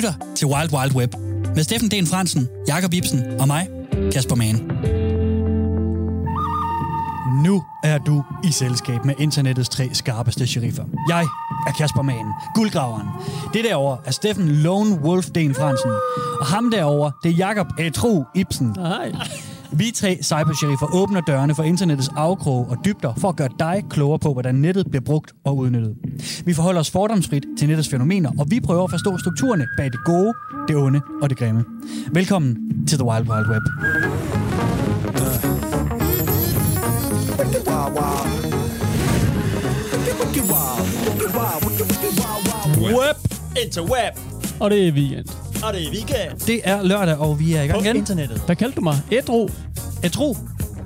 lytter til Wild Wild Web med Steffen Deen Fransen, Jakob Ibsen og mig, Kasper Mangen. Nu er du i selskab med internettets tre skarpeste sheriffer. Jeg er Kasper Mangen, guldgraveren. Det derovre er Steffen Lone Wolf Deen Fransen. Og ham derovre, det er Jakob Ætro Ibsen. Hej. Vi tre cybersheriffer åbner dørene for internettets afkroge og dybder for at gøre dig klogere på, hvordan nettet bliver brugt og udnyttet. Vi forholder os fordomsfrit til nettets fænomener, og vi prøver at forstå strukturerne bag det gode, det onde og det grimme. Velkommen til The Wild Wild Web. Web interweb. Og det er weekend. Og det er weekend. Det er lørdag, og vi er i gang igen. Internettet. Hvad kaldte du mig? Ædru. Ædru.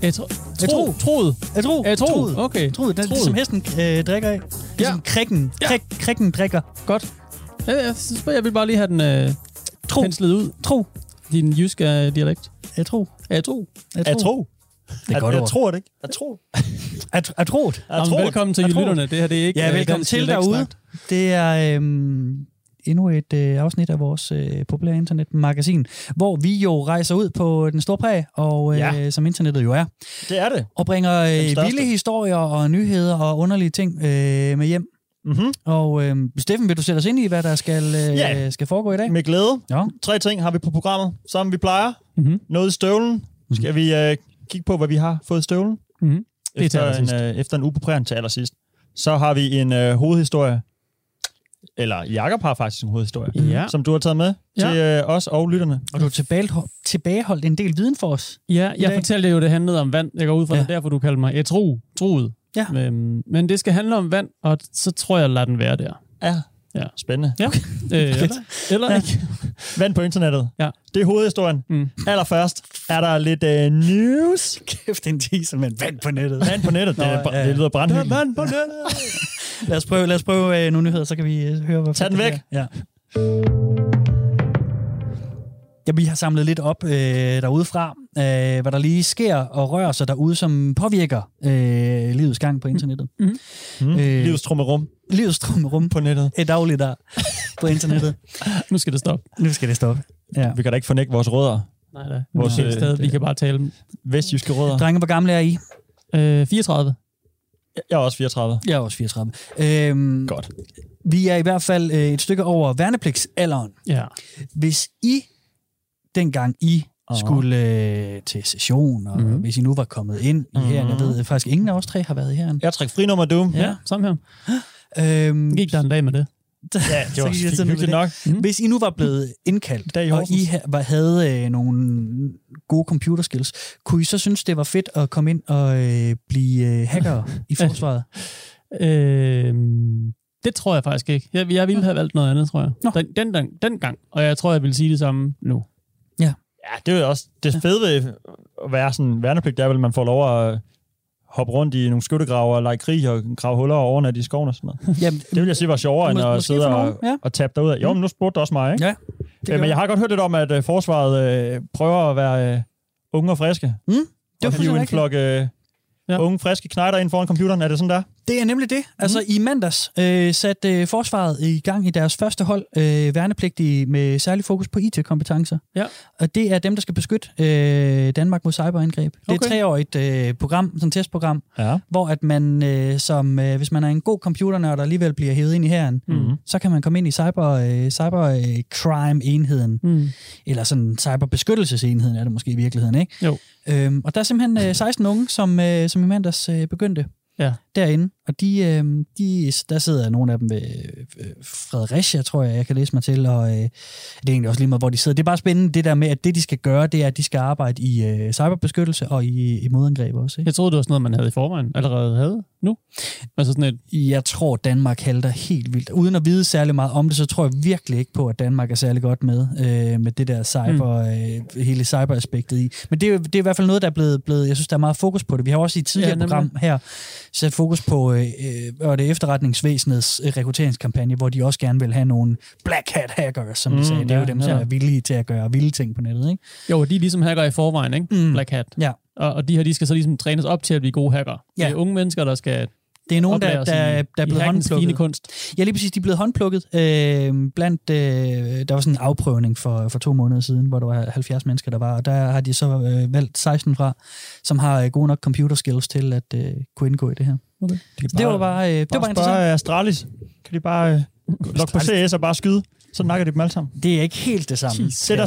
Ædru. Troet. Ædru. Okay. Troet. Det er som hesten drikker af. Ja. Som krikken. Krikken drikker. Godt. Ja, jeg synes bare, jeg vil bare lige have den penslet ud. Tro. Din jyske dialekt. Ædru. Ædru. Ædru. Det er godt ord. Jeg tror det ikke. Jeg tror. Jeg tror det. Velkommen til lytterne. Det her det er ikke. Ja, velkommen til derude. Det er endnu et afsnit af vores populære internetmagasin, hvor vi jo rejser ud på den store præg, og som internettet jo er. Det er det. Og bringer vilde historier og nyheder og underlige ting med hjem. Mm-hmm. Og Steffen, vil du sætte os ind i, hvad der skal foregå i dag? Med glæde. Ja. 3 ting har vi på programmet, som vi plejer. Mm-hmm. Noget i støvlen. Mm-hmm. Skal vi kigge på, hvad vi har fået i støvlen. Mm-hmm. Efter en upopræren til allersidst. Så har vi en hovedhistorie. Eller Jakob har faktisk en hovedhistorie, som du har taget med til os og lytterne. Og du har tilbageholdt en del viden for os. Ja, jeg fortalte jo, det handlede om vand. Jeg går ud fra det, derfor du kalder mig troet. Ja. Men det skal handle om vand, og så tror jeg, lader den være der. Ja, spændende. Ja. Okay. Eller ikke. Vand på internettet. Ja. Det er hovedhistorien. Mm. Allerførst er der lidt news. Kæft en teaser, men vand på nettet. Vand på nettet, det lyder brandhyldigt. Vand på nettet. Lad os prøve nogle nyheder, så kan vi høre, hvad. Tag den væk. Ja. Vi har samlet lidt op derude fra, hvad der lige sker og rører sig derude, som påvirker livets gang på internettet. Mm-hmm. Livets trummerum. Livets trummerum på nettet. Et dagligt der på internettet. Nu skal det stoppe. Ja. Vi kan da ikke fornægte vores rødder. Nej da. Vores sted, vi kan bare tale vestjyske rødder. Drenge, hvor gamle er I? 34. Jeg er også 34. Godt. Vi er i hvert fald et stykke over værnepligtsalderen. Ja. Hvis I, dengang I skulle til session, og hvis I nu var kommet ind i herren, jeg ved faktisk, ingen af os tre har været i herren. Jeg træk frinummer, du. Ja, sammen her. Gik der en dag med det? Ja, det var hyggeligt nok. Hvis I nu var blevet indkaldt, og I havde nogle gode computerskills, kunne I så synes, det var fedt at komme ind og blive hackere i forsvaret? Det tror jeg faktisk ikke. Jeg ville have valgt noget andet, tror jeg. Dengang, og jeg tror, jeg ville sige det samme nu. Ja, det er jo også det fede ved at være sådan værnepligt, der vil man få lov at hoppe rundt i nogle skyttegrave og lege krig og grave huller og overnatte i skoven og sådan noget. Jamen, det vil jeg sige var sjovere, end at sidde og tabe derudad. Jo, men nu spurgte du også mig, ikke? Ja, men jeg har godt hørt lidt om, at forsvaret prøver at være unge og friske. Mm, det var jo en flok unge, friske knejder ind foran computeren. Er det sådan der? Det er nemlig det. Altså i mandags satte forsvaret i gang i deres første hold værnepligtige med særlig fokus på IT-kompetencer. Ja. Og det er dem, der skal beskytte Danmark mod cyberangreb. Okay. Det er 3-årigt program, sådan et testprogram, hvor at man som, hvis man er en god computernørd, der alligevel bliver hævet ind i hæren, så kan man komme ind i cybercrime-enheden. Eller sådan cyberbeskyttelsesenheden er det måske i virkeligheden, ikke? Jo. Og der er simpelthen 16 unge, som i mandags begyndte. Ja. Derinde, og der sidder nogle af dem ved Fredericia, tror jeg kan læse mig til, og det er egentlig også lige meget, hvor de sidder. Det er bare spændende, det der med, at det, de skal gøre, det er, at de skal arbejde i cyberbeskyttelse og i modangreb også. Ikke? Jeg troede, det var sådan noget, man havde i forvejen, allerede havde nu. Altså sådan et. Jeg tror, Danmark halter helt vildt. Uden at vide særlig meget om det, så tror jeg virkelig ikke på, at Danmark er særlig godt med det der hele cyberaspektet i. Men det er i hvert fald noget, der er blevet, jeg synes, der er meget fokus på det. Vi har også i et tidligere program her sat fokus på det efterretningsvæsenets rekrutteringskampagne, hvor de også gerne vil have nogle black hat hackers, som de sagde. Det er jo dem, som er villige til at gøre vilde ting på nettet, ikke? Jo, de er ligesom hacker i forvejen, ikke? Black hat. Ja. Og de her, de skal så ligesom trænes op til at blive gode hacker. Ja. Det er unge mennesker, der skal Det er nogen, der er blevet håndplukket. Kunst. Ja, lige præcis, de er blevet håndplukket. Der var sådan en afprøvning for 2 måneder siden, hvor der var 70 mennesker, der var, og der har de så valgt 16 fra, som har gode nok computer skills til at kunne indgå i det her. Okay. Det var bare Astralis. Kan de bare logge på CS og bare skyde? Så nakker de dem alle sammen. Det er ikke helt det samme. Det er der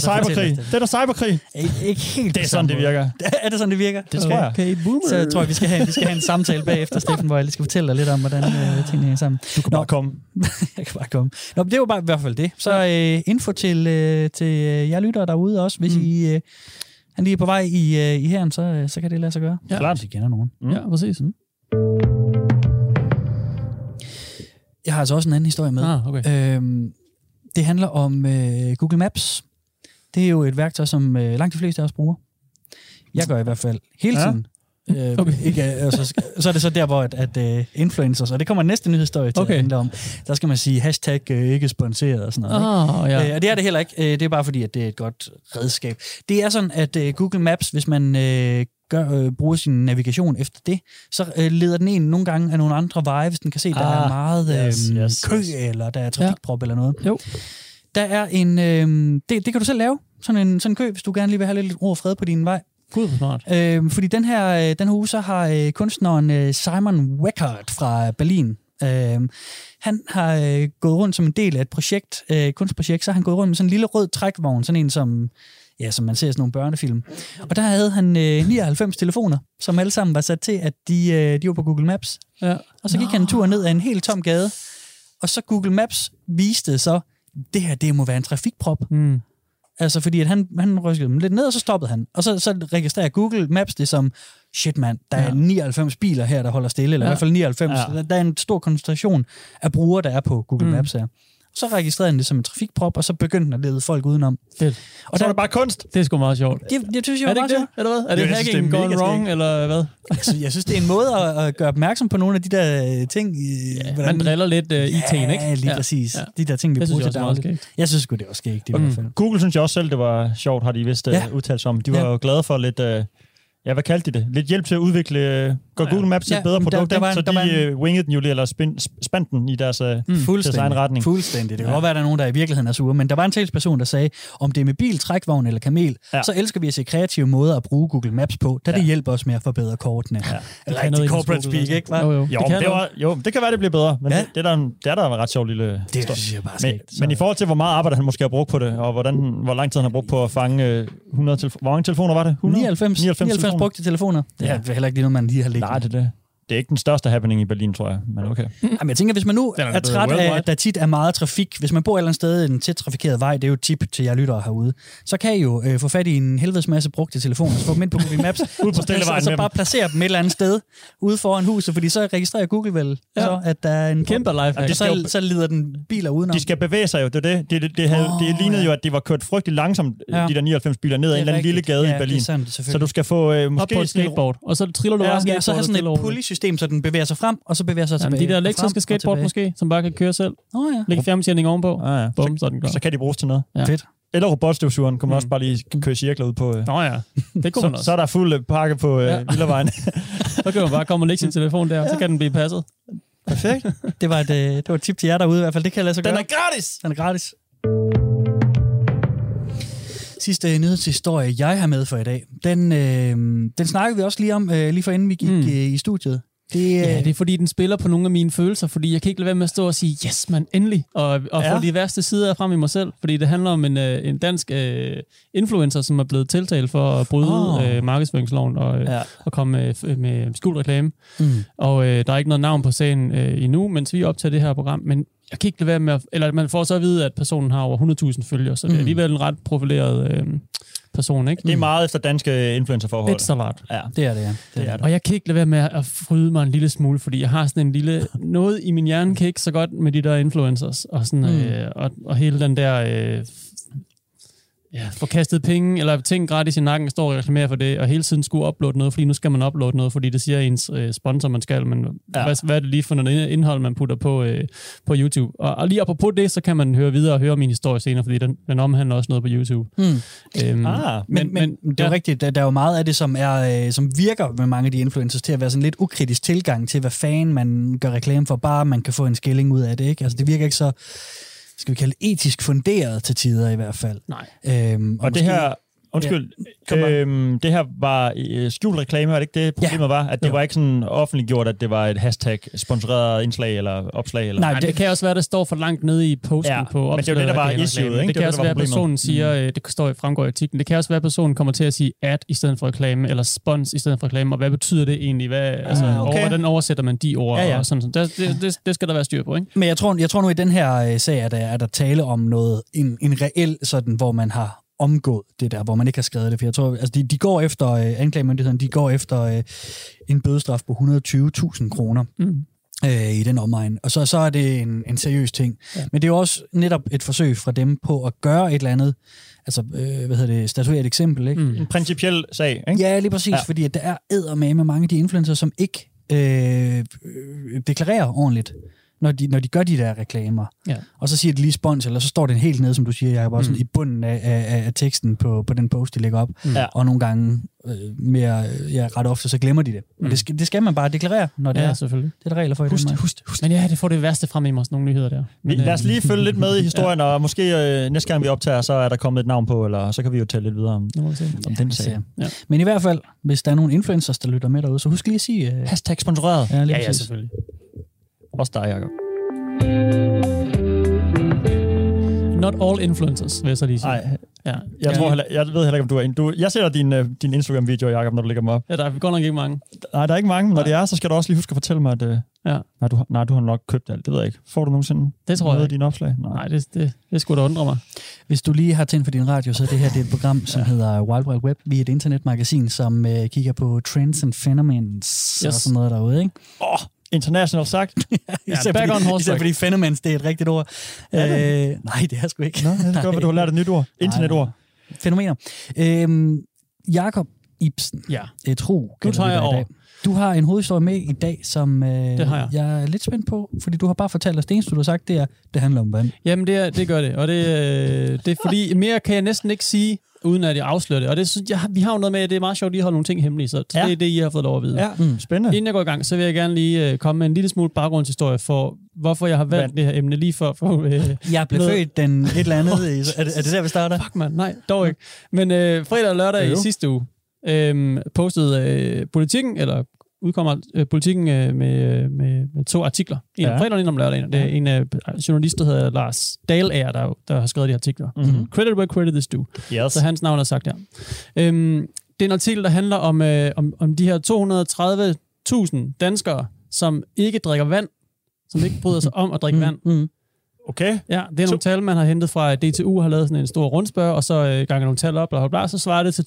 cyberkrig. Ikke helt det er sådan, det virker. Er det sådan, det virker? Det tror jeg. Okay, så tror jeg, vi skal have en samtale bagefter, Steffen, hvor jeg lige skal fortælle dig lidt om, hvordan tingene hænger sammen. Du kan bare komme. Jeg kan bare komme. Nå, men det var bare i hvert fald det. Så info til jer lyttere derude også. Hvis I han lige er på vej i hæren, så kan det lade sig gøre. Ja, klart. Hvis I kender nogen. Mm. Ja, præcis. Mm. Jeg har altså også en anden historie med. Okay. Det handler om Google Maps. Det er jo et værktøj, som langt de fleste af os bruger. Jeg gør i hvert fald hele tiden. Ja. Okay. Så er det så der, hvor at influencers, og det kommer næste nyhedsstory til at handle om, der skal man sige hashtag ikke sponseret og sådan noget. Oh, ja. Og det er det heller ikke. Det er bare fordi, at det er et godt redskab. Det er sådan, at Google Maps, hvis man bruger sin navigation efter det, så leder den en nogle gange af nogle andre veje, hvis den kan se, der er meget kø, eller der er trafikprop eller noget. Jo. Der er en... det kan du selv lave, sådan en kø, hvis du gerne lige vil have lidt ro og fred på din vej. Gud, hvor smart. Fordi den her uge, så har kunstneren Simon Weckert fra Berlin, han har gået rundt som en del af et projekt, kunstprojekt, så har han gået rundt med sådan en lille rød trækvogn, sådan en som... Ja, som man ser i sådan nogle børnefilm. Og der havde han 99 telefoner, som alle sammen var sat til, at de var på Google Maps. Ja. Og så gik han en tur ned ad en helt tom gade, og så Google Maps viste så, det her, det må være en trafikprop. Mm. Altså, fordi at han rykkede dem lidt ned, og så stoppede han. Og så registrerer Google Maps det som, shit mand, der er 99 biler her, der holder stille, eller i hvert fald 99. Ja. Der er en stor koncentration af brugere, der er på Google Maps her. Så registrerede han det som en trafikprop, og så begyndte han at lede folk udenom. Fedt. Og så var det bare kunst. Det er sgu meget sjovt. Det synes jeg er meget sjovt. Er det ikke det? Er det hacking gone wrong, eller hvad? Altså, jeg synes, det er en måde at gøre opmærksom på nogle af de der ting. Ja, man driller lidt IT'en, ikke? Ja, lige præcis. Ja. De der ting, vi bruger til dagligt. Jeg synes sgu, det var skægt. Google synes jeg også selv, det var sjovt, har de vist udtalt sig om. De var jo glade for lidt... Ja, hvad kaldte de det? Lidt hjælp til at udvikle... Går Google Maps et bedre produkt, så de wingede den jo lige, eller spandt den i deres designretning. Fuldstændig. Det kan godt være, der er nogen, der i virkeligheden er sure, men der var en talsperson, der sagde, om det er med bil, trækvogn eller kamel, så elsker vi at se kreative måder at bruge Google Maps på, da det hjælper os med at forbedre kortene. Ja. Rigtig corporate speak, ikke? Jo, det kan være, det bliver bedre, men det er der en ret sjov lille... Det synes jeg bare skægt. Men i forhold til, hvor meget arbejde han måske har brugt på det, og hvor lang tid han har brugt på at fange 100 telefoner... Hvor mange telefoner var det? 99 brugte telefoner. Det er heller ikke noget, man lige har lægt. Nej, det er ikke den største happening i Berlin, tror jeg. Men okay. Jamen, jeg tænker, hvis man nu er træt af, at der tit er meget trafik, hvis man bor et eller andet sted i en tæt trafikeret vej, det er jo et tip til jer lyttere herude, så kan I jo få fat i en helvedes masse brugte telefoner, så få dem ind på Google Maps, så bare placere dem et eller andet sted ude foran huset, fordi så registrerer Google vel, så, at der er en kæmpe life. Så lider den biler udenom. De skal bevæge sig jo, det lignede jo, at de var kørt frygtelig langsomt, de der 99 biler, ned ad en eller anden lille gade i Berlin. Sandt, så du skal få måske på et skateboard, og så triller du så har sådan et pulley-system, så den bevæger sig frem, og så bevæger sig tilbage. De der elektriske skateboard måske, som bare kan køre selv. Lægge fjernbetjening ovenpå. Bum, så kan de bruges til noget. Ja. Fedt. Eller robotstøvsugeren, kan man også bare lige køre cirkler ud på. Det kunne man også. Så er der fuld pakke på Villavejen. Så kan man bare komme og lægge sin telefon der, så kan den blive passet. Perfekt. Det var et tip til jer derude i hvert fald. Det kan jeg lade sig gøre. Den er gratis! Sidste nyhedshistorie, jeg har med for i dag, den snakkede vi også lige om, lige for inden vi gik i studiet. Det er fordi, den spiller på nogle af mine følelser, fordi jeg kan ikke lade være med at stå og sige, yes, man, endelig, og få de værste sider frem i mig selv, fordi det handler om en dansk influencer, som er blevet tiltalt for at bryde markedsføringsloven og komme med skjult reklame. Og der er ikke noget navn på sagen endnu, mens vi optager det her program, men jeg kan ikke lade være med eller man får så at vide, at personen har over 100.000 følgere, så det er alligevel en ret profileret person, ikke? Det er meget efter danske influencerforhold. Det er det. Og jeg kan ikke lade være med at fryde mig en lille smule, fordi jeg har sådan en lille... Noget i min hjerne kan ikke så godt med de der influencers, og hele den der... ja, får kastet penge, eller ting gratis i nakken, står og reklamerer for det, og hele tiden skulle uploade noget, fordi nu skal man uploade noget, fordi det siger ens sponsor, man skal. Men ja, hvad er det lige for noget indhold, man putter på YouTube? Og lige apropos det, så kan man høre videre og høre min historie senere, fordi den omhandler også noget på YouTube. Mm. Men det er jo rigtigt, der er jo meget af det, som er, som virker med mange af de influencers til at være sådan lidt ukritisk tilgang til, hvad fanden man gør reklame for, bare man kan få en skilling ud af det, ikke? Altså det virker ikke så, skal vi kalde det, etisk funderet til tider i hvert fald. Nej. Og det måske... her... Undskyld. Ja. Det her var skjult reklame, var det ikke det problemet var? At det var ikke sådan offentliggjort, at det var et hashtag sponsoreret indslag eller opslag? Eller... Nej, det kan også være, at det står for langt nede i posten på opslaget. Men det er jo det, der var issueet, ikke? Det kan også være, at personen siger, det står, fremgår i artiklen, det kan også være, at personen kommer til at sige ad i stedet for reklame, eller spons i stedet for reklame, og hvad betyder det egentlig? Hvordan oversætter man de ord? Ja. Og sådan. Det skal der være styr på, ikke? Men jeg tror nu, i den her sag, at der tale om noget, en reel sådan, hvor man har omgået det der, hvor man ikke har skrevet det. For jeg tror, altså de går efter, anklagemyndigheden, de går efter en bødestraf på 120.000 kroner i den omegn. Og så er det en seriøs ting. Ja. Men det er jo også netop et forsøg fra dem på at gøre et eller andet, altså, statuere et eksempel, ikke? Mm. En principiel sag, ikke? Ja, lige præcis, fordi at der er eddermame med mange af de influencer, som ikke deklarerer ordentligt, når de gør de der reklamer. Ja. Og så siger det lige spons, eller så står det helt nede, som du siger, Jacob, også i bunden af teksten på den post, de lægger op. Ja. Og nogle gange ret ofte, så glemmer de det. Men det skal man bare deklarere, når det er. Selvfølgelig. Det er der regler for i Danmark. Husk. Men det får det værste frem i mig, nogle nyheder der. Men lad os lige følge lidt med i historien, og måske næste gang vi optager, så er der kommet et navn på, eller så kan vi jo tale lidt videre om den sag. Ja. Men i hvert fald, hvis der er nogle influencers, der lytter med derude, så husk lige at sige... hashtag sponsoreret. Ja, selvfølgelig. Også dig, Jacob. Not all influencers, vil jeg så lige sige. Nej, jeg ved heller ikke, om du er en. Jeg ser din Instagram-video, Jacob, når du lægger dem op. Ja, der er godt nok ikke mange. Nej, der er ikke mange. Når det er, så skal du også lige huske at fortælle mig, at du har nok købt alt. Det ved jeg ikke. Får du nogensinde noget af dine opslag? Nej, det skulle da undre mig. Hvis du lige har tændt for din radio, så er det her det er et program, som hedder Wild Wild Web. Vi er et internetmagasin, som kigger på trends and phenomens og sådan noget derude, ikke? Internationalt sagt. Især fordi fænomens, det er et rigtigt ord. Nej, det er sgu ikke. Nå, det er godt, at du har lært et nyt ord. Internetord. Fænomener. Jakob Ibsen. Ja. Nu tager jeg over. Du har en hovedhistorie med i dag, som jeg er lidt spændt på, fordi du har bare fortalt os det eneste, du har sagt, det handler om vand. Jamen, det gør det, og det er fordi, mere kan jeg næsten ikke sige, uden at jeg afslører det. Og det, vi har jo noget med, at det er meget sjovt, at I holder nogle ting hemmelige, så det er det, I har fået lov at vide. Ja, spændende. Inden jeg går i gang, så vil jeg gerne lige komme med en lille smule baggrundshistorie for, hvorfor jeg har valgt det her emne lige for jeg blev født den et eller andet. Er det der, vi starter? Fuck, mand. Nej, dog ikke. Men fredag og lørdag i sidste uge, postede Politikken, eller udkommer Politikken med to artikler. En om fredagen, og en om lørdagen. Det er en af journalister, der hedder Lars Dale-Ager, der har skrevet de artikler. Mm-hmm. Credit where credit is due. Yes. Så hans navn er sagt her. Det er en artikel, der handler om de her 230.000 danskere, som ikke drikker vand, som ikke bryder sig om at drikke vand. Mm-hmm. Okay. Ja, det er nogle tal, man har hentet fra DTU, har lavet sådan en stor rundspørg, og så ganger nogle tal op, og så svarer det til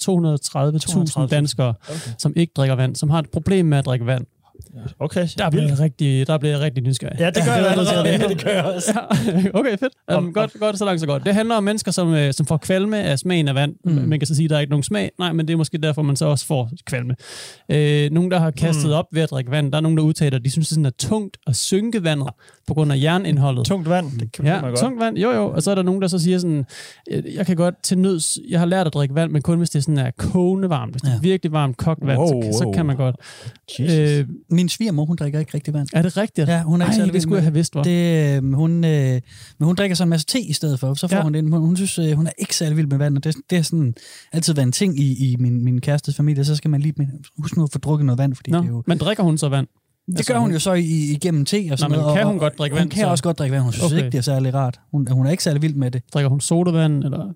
230.000 danskere, som ikke drikker vand, som har et problem med at drikke vand. Okay. Der bliver rigtig nysgerrig. Ja, det gør jeg allerede. Ja, det gør jeg også. Ja, okay, fedt. Godt, så langt så godt. Det handler om mennesker, som får kvalme af smagen af vand. Mm. Man kan så sige, at der er ikke nogen smag. Nej, men det er måske derfor, man så også får kvalme. Nogen, der har kastet op ved at drikke vand. Der er nogen, der udtaler, at de synes, det sådan er tungt at synke vandet på grund af jernindholdet. Tungt vand? Det kan man godt. Tungt vand, jo. Og så er der nogen, der så siger sådan, jeg kan godt til nøds, jeg har lært at drikke vand, men kun hvis det sådan er kogende varmt. Hvis det er virkelig varmt kogt vand, så kan man godt. Min svigermor, hun drikker ikke rigtig vand. Er det rigtigt? Ja, hun er ikke særlig. Det skulle jeg have vidst, hvor. Men hun drikker så en masse te i stedet for, så får hun den. Hun synes, hun er ikke særlig vild med vand, og det er sådan altid været en ting i min kærestes familie, så skal man lige huske nu at få drukket noget vand, fordi det er jo... Men drikker hun så vand? Det gør hun jo så igennem te og sådan noget. Men kan hun godt drikke vand? Hun kan også godt drikke vand. Hun synes ikke, det er særlig rart. Hun er ikke særlig vild med det. Drikker hun sodavand eller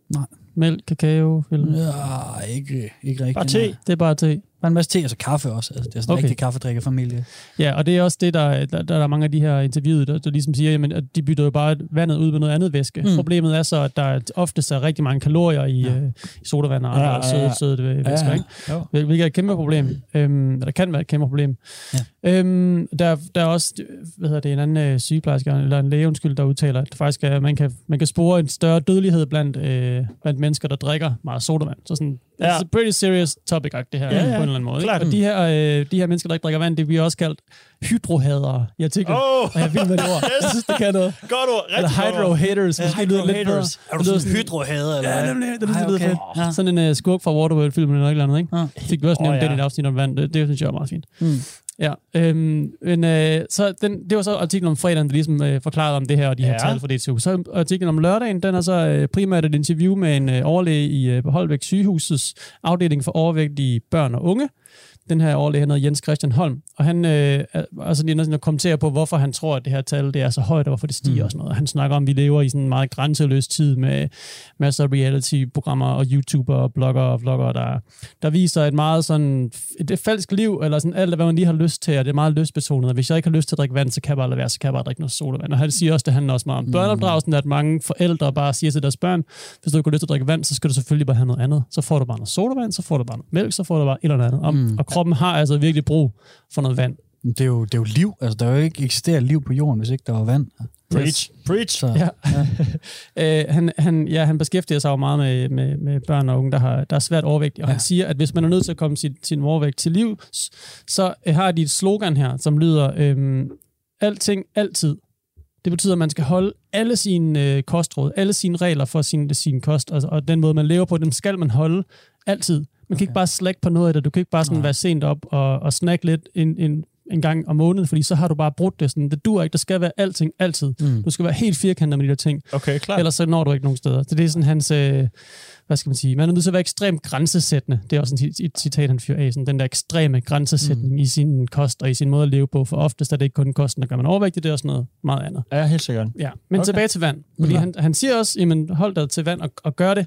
mælk, kakao? Eller? Ja, ikke rigtigt. Bare te. Det er bare te. Bare en masse te, og så kaffe også. Altså, det er sådan en rigtig kaffedrikkerfamilie. Ja, og det er også det, der er mange af de her interviewet, der ligesom siger, jamen, at de bytter jo bare vandet ud med noget andet væske. Mm. Problemet er så, at der oftest er rigtig mange kalorier i sodavand og andre søde væsker, ikke? Hvilket er et kæmpe problem. Eller kan være et kæmpe problem. Ja. Der er også en anden sygeplejerske, eller en læge, der udtaler, at faktisk man kan spore en større dødelighed blandt mennesker, der drikker meget sodavand. Så sådan, it's a pretty serious topic, det her, på en eller anden måde. Klart. Og de her mennesker, der ikke drikker vand, det bliver også kaldt hydrohadere i artiklen. Og jeg vil med det ord. Jeg synes, det kan noget. Godt ord. Eller hydrohaters. Ja, hydrohaters. Er du sådan en hydrohader? Ja, nemlig. Det lyder lidt fedt. Sådan en skurk fra Waterworld-filmen eller et eller andet, ikke? Fik vi også nævnt den i et afsnit om vand. Det synes jeg er meget fint. Ja, så det var så artiklen om fredagen, der ligesom forklarede om det her og de her tal fra DTU. Så artiklen om lørdagen, den er så primært et interview med en overlæge i Holbæk Sygehusets afdeling for overvægtige børn og unge. Den her overlæge, han hedder Jens Christian Holm, og han er sådan at kommentere på, hvorfor han tror, at det her tal det er så højt, og hvorfor det stiger og sådan noget. Han snakker om, at vi lever i sådan en meget grænseløs tid med masser af reality-programmer og YouTuber og bloggere og vloggere, der viser et meget sådan et falsk liv, eller sådan alt, hvad man lige har lyst til, og det er meget lystbetonet. Og hvis jeg ikke har lyst til at drikke vand, så kan jeg bare lade være, så kan jeg bare drikke noget sodavand. Og han siger også, det handler også meget om børneopdragelsen, at mange forældre bare siger til deres børn, hvis du ikke har lyst til at drikke vand, så skal du selvfølgelig bare have noget andet. Så får du bare noget sodavand, så får du bare noget mælk, så får du bare et eller andet. Og kroppen har altså virkelig brug for noget vand. Det er jo liv. Altså, der er jo ikke eksisteret liv på jorden, hvis ikke der var vand. Preach. Preach. Så, ja. Han beskæftiger sig jo meget med børn og unge, der er svært overvægtige. Og han siger, at hvis man er nødt til at komme sin overvægt til liv, så har de et slogan her, som lyder alting altid. Det betyder, at man skal holde alle sine kostråd, alle sine regler for sin kost, og den måde, man lever på, dem skal man holde altid. Man kan ikke bare slække på noget af det. Du kan ikke bare sådan være sent op og snakke lidt en gang om måneden, fordi så har du bare brudt det. Sådan, det duer ikke. Der skal være alting altid. Du skal være helt firkantet med de der ting. Okay, klar. Ellers så når du ikke nogen steder. Så det er sådan hans... hvad skal man sige? Man er nødt til at være ekstremt grænsesættende. Det er også et citat, han fyrer af. Sådan, den der ekstreme grænsesætning i sin kost og i sin måde at leve på. For oftest er det ikke kun kosten, der gør man overvægtig. Det er også noget meget andet. Ja, helt sikkert. Ja. Men tilbage til vand. Fordi han siger også, jamen, hold dig til vand og gør det.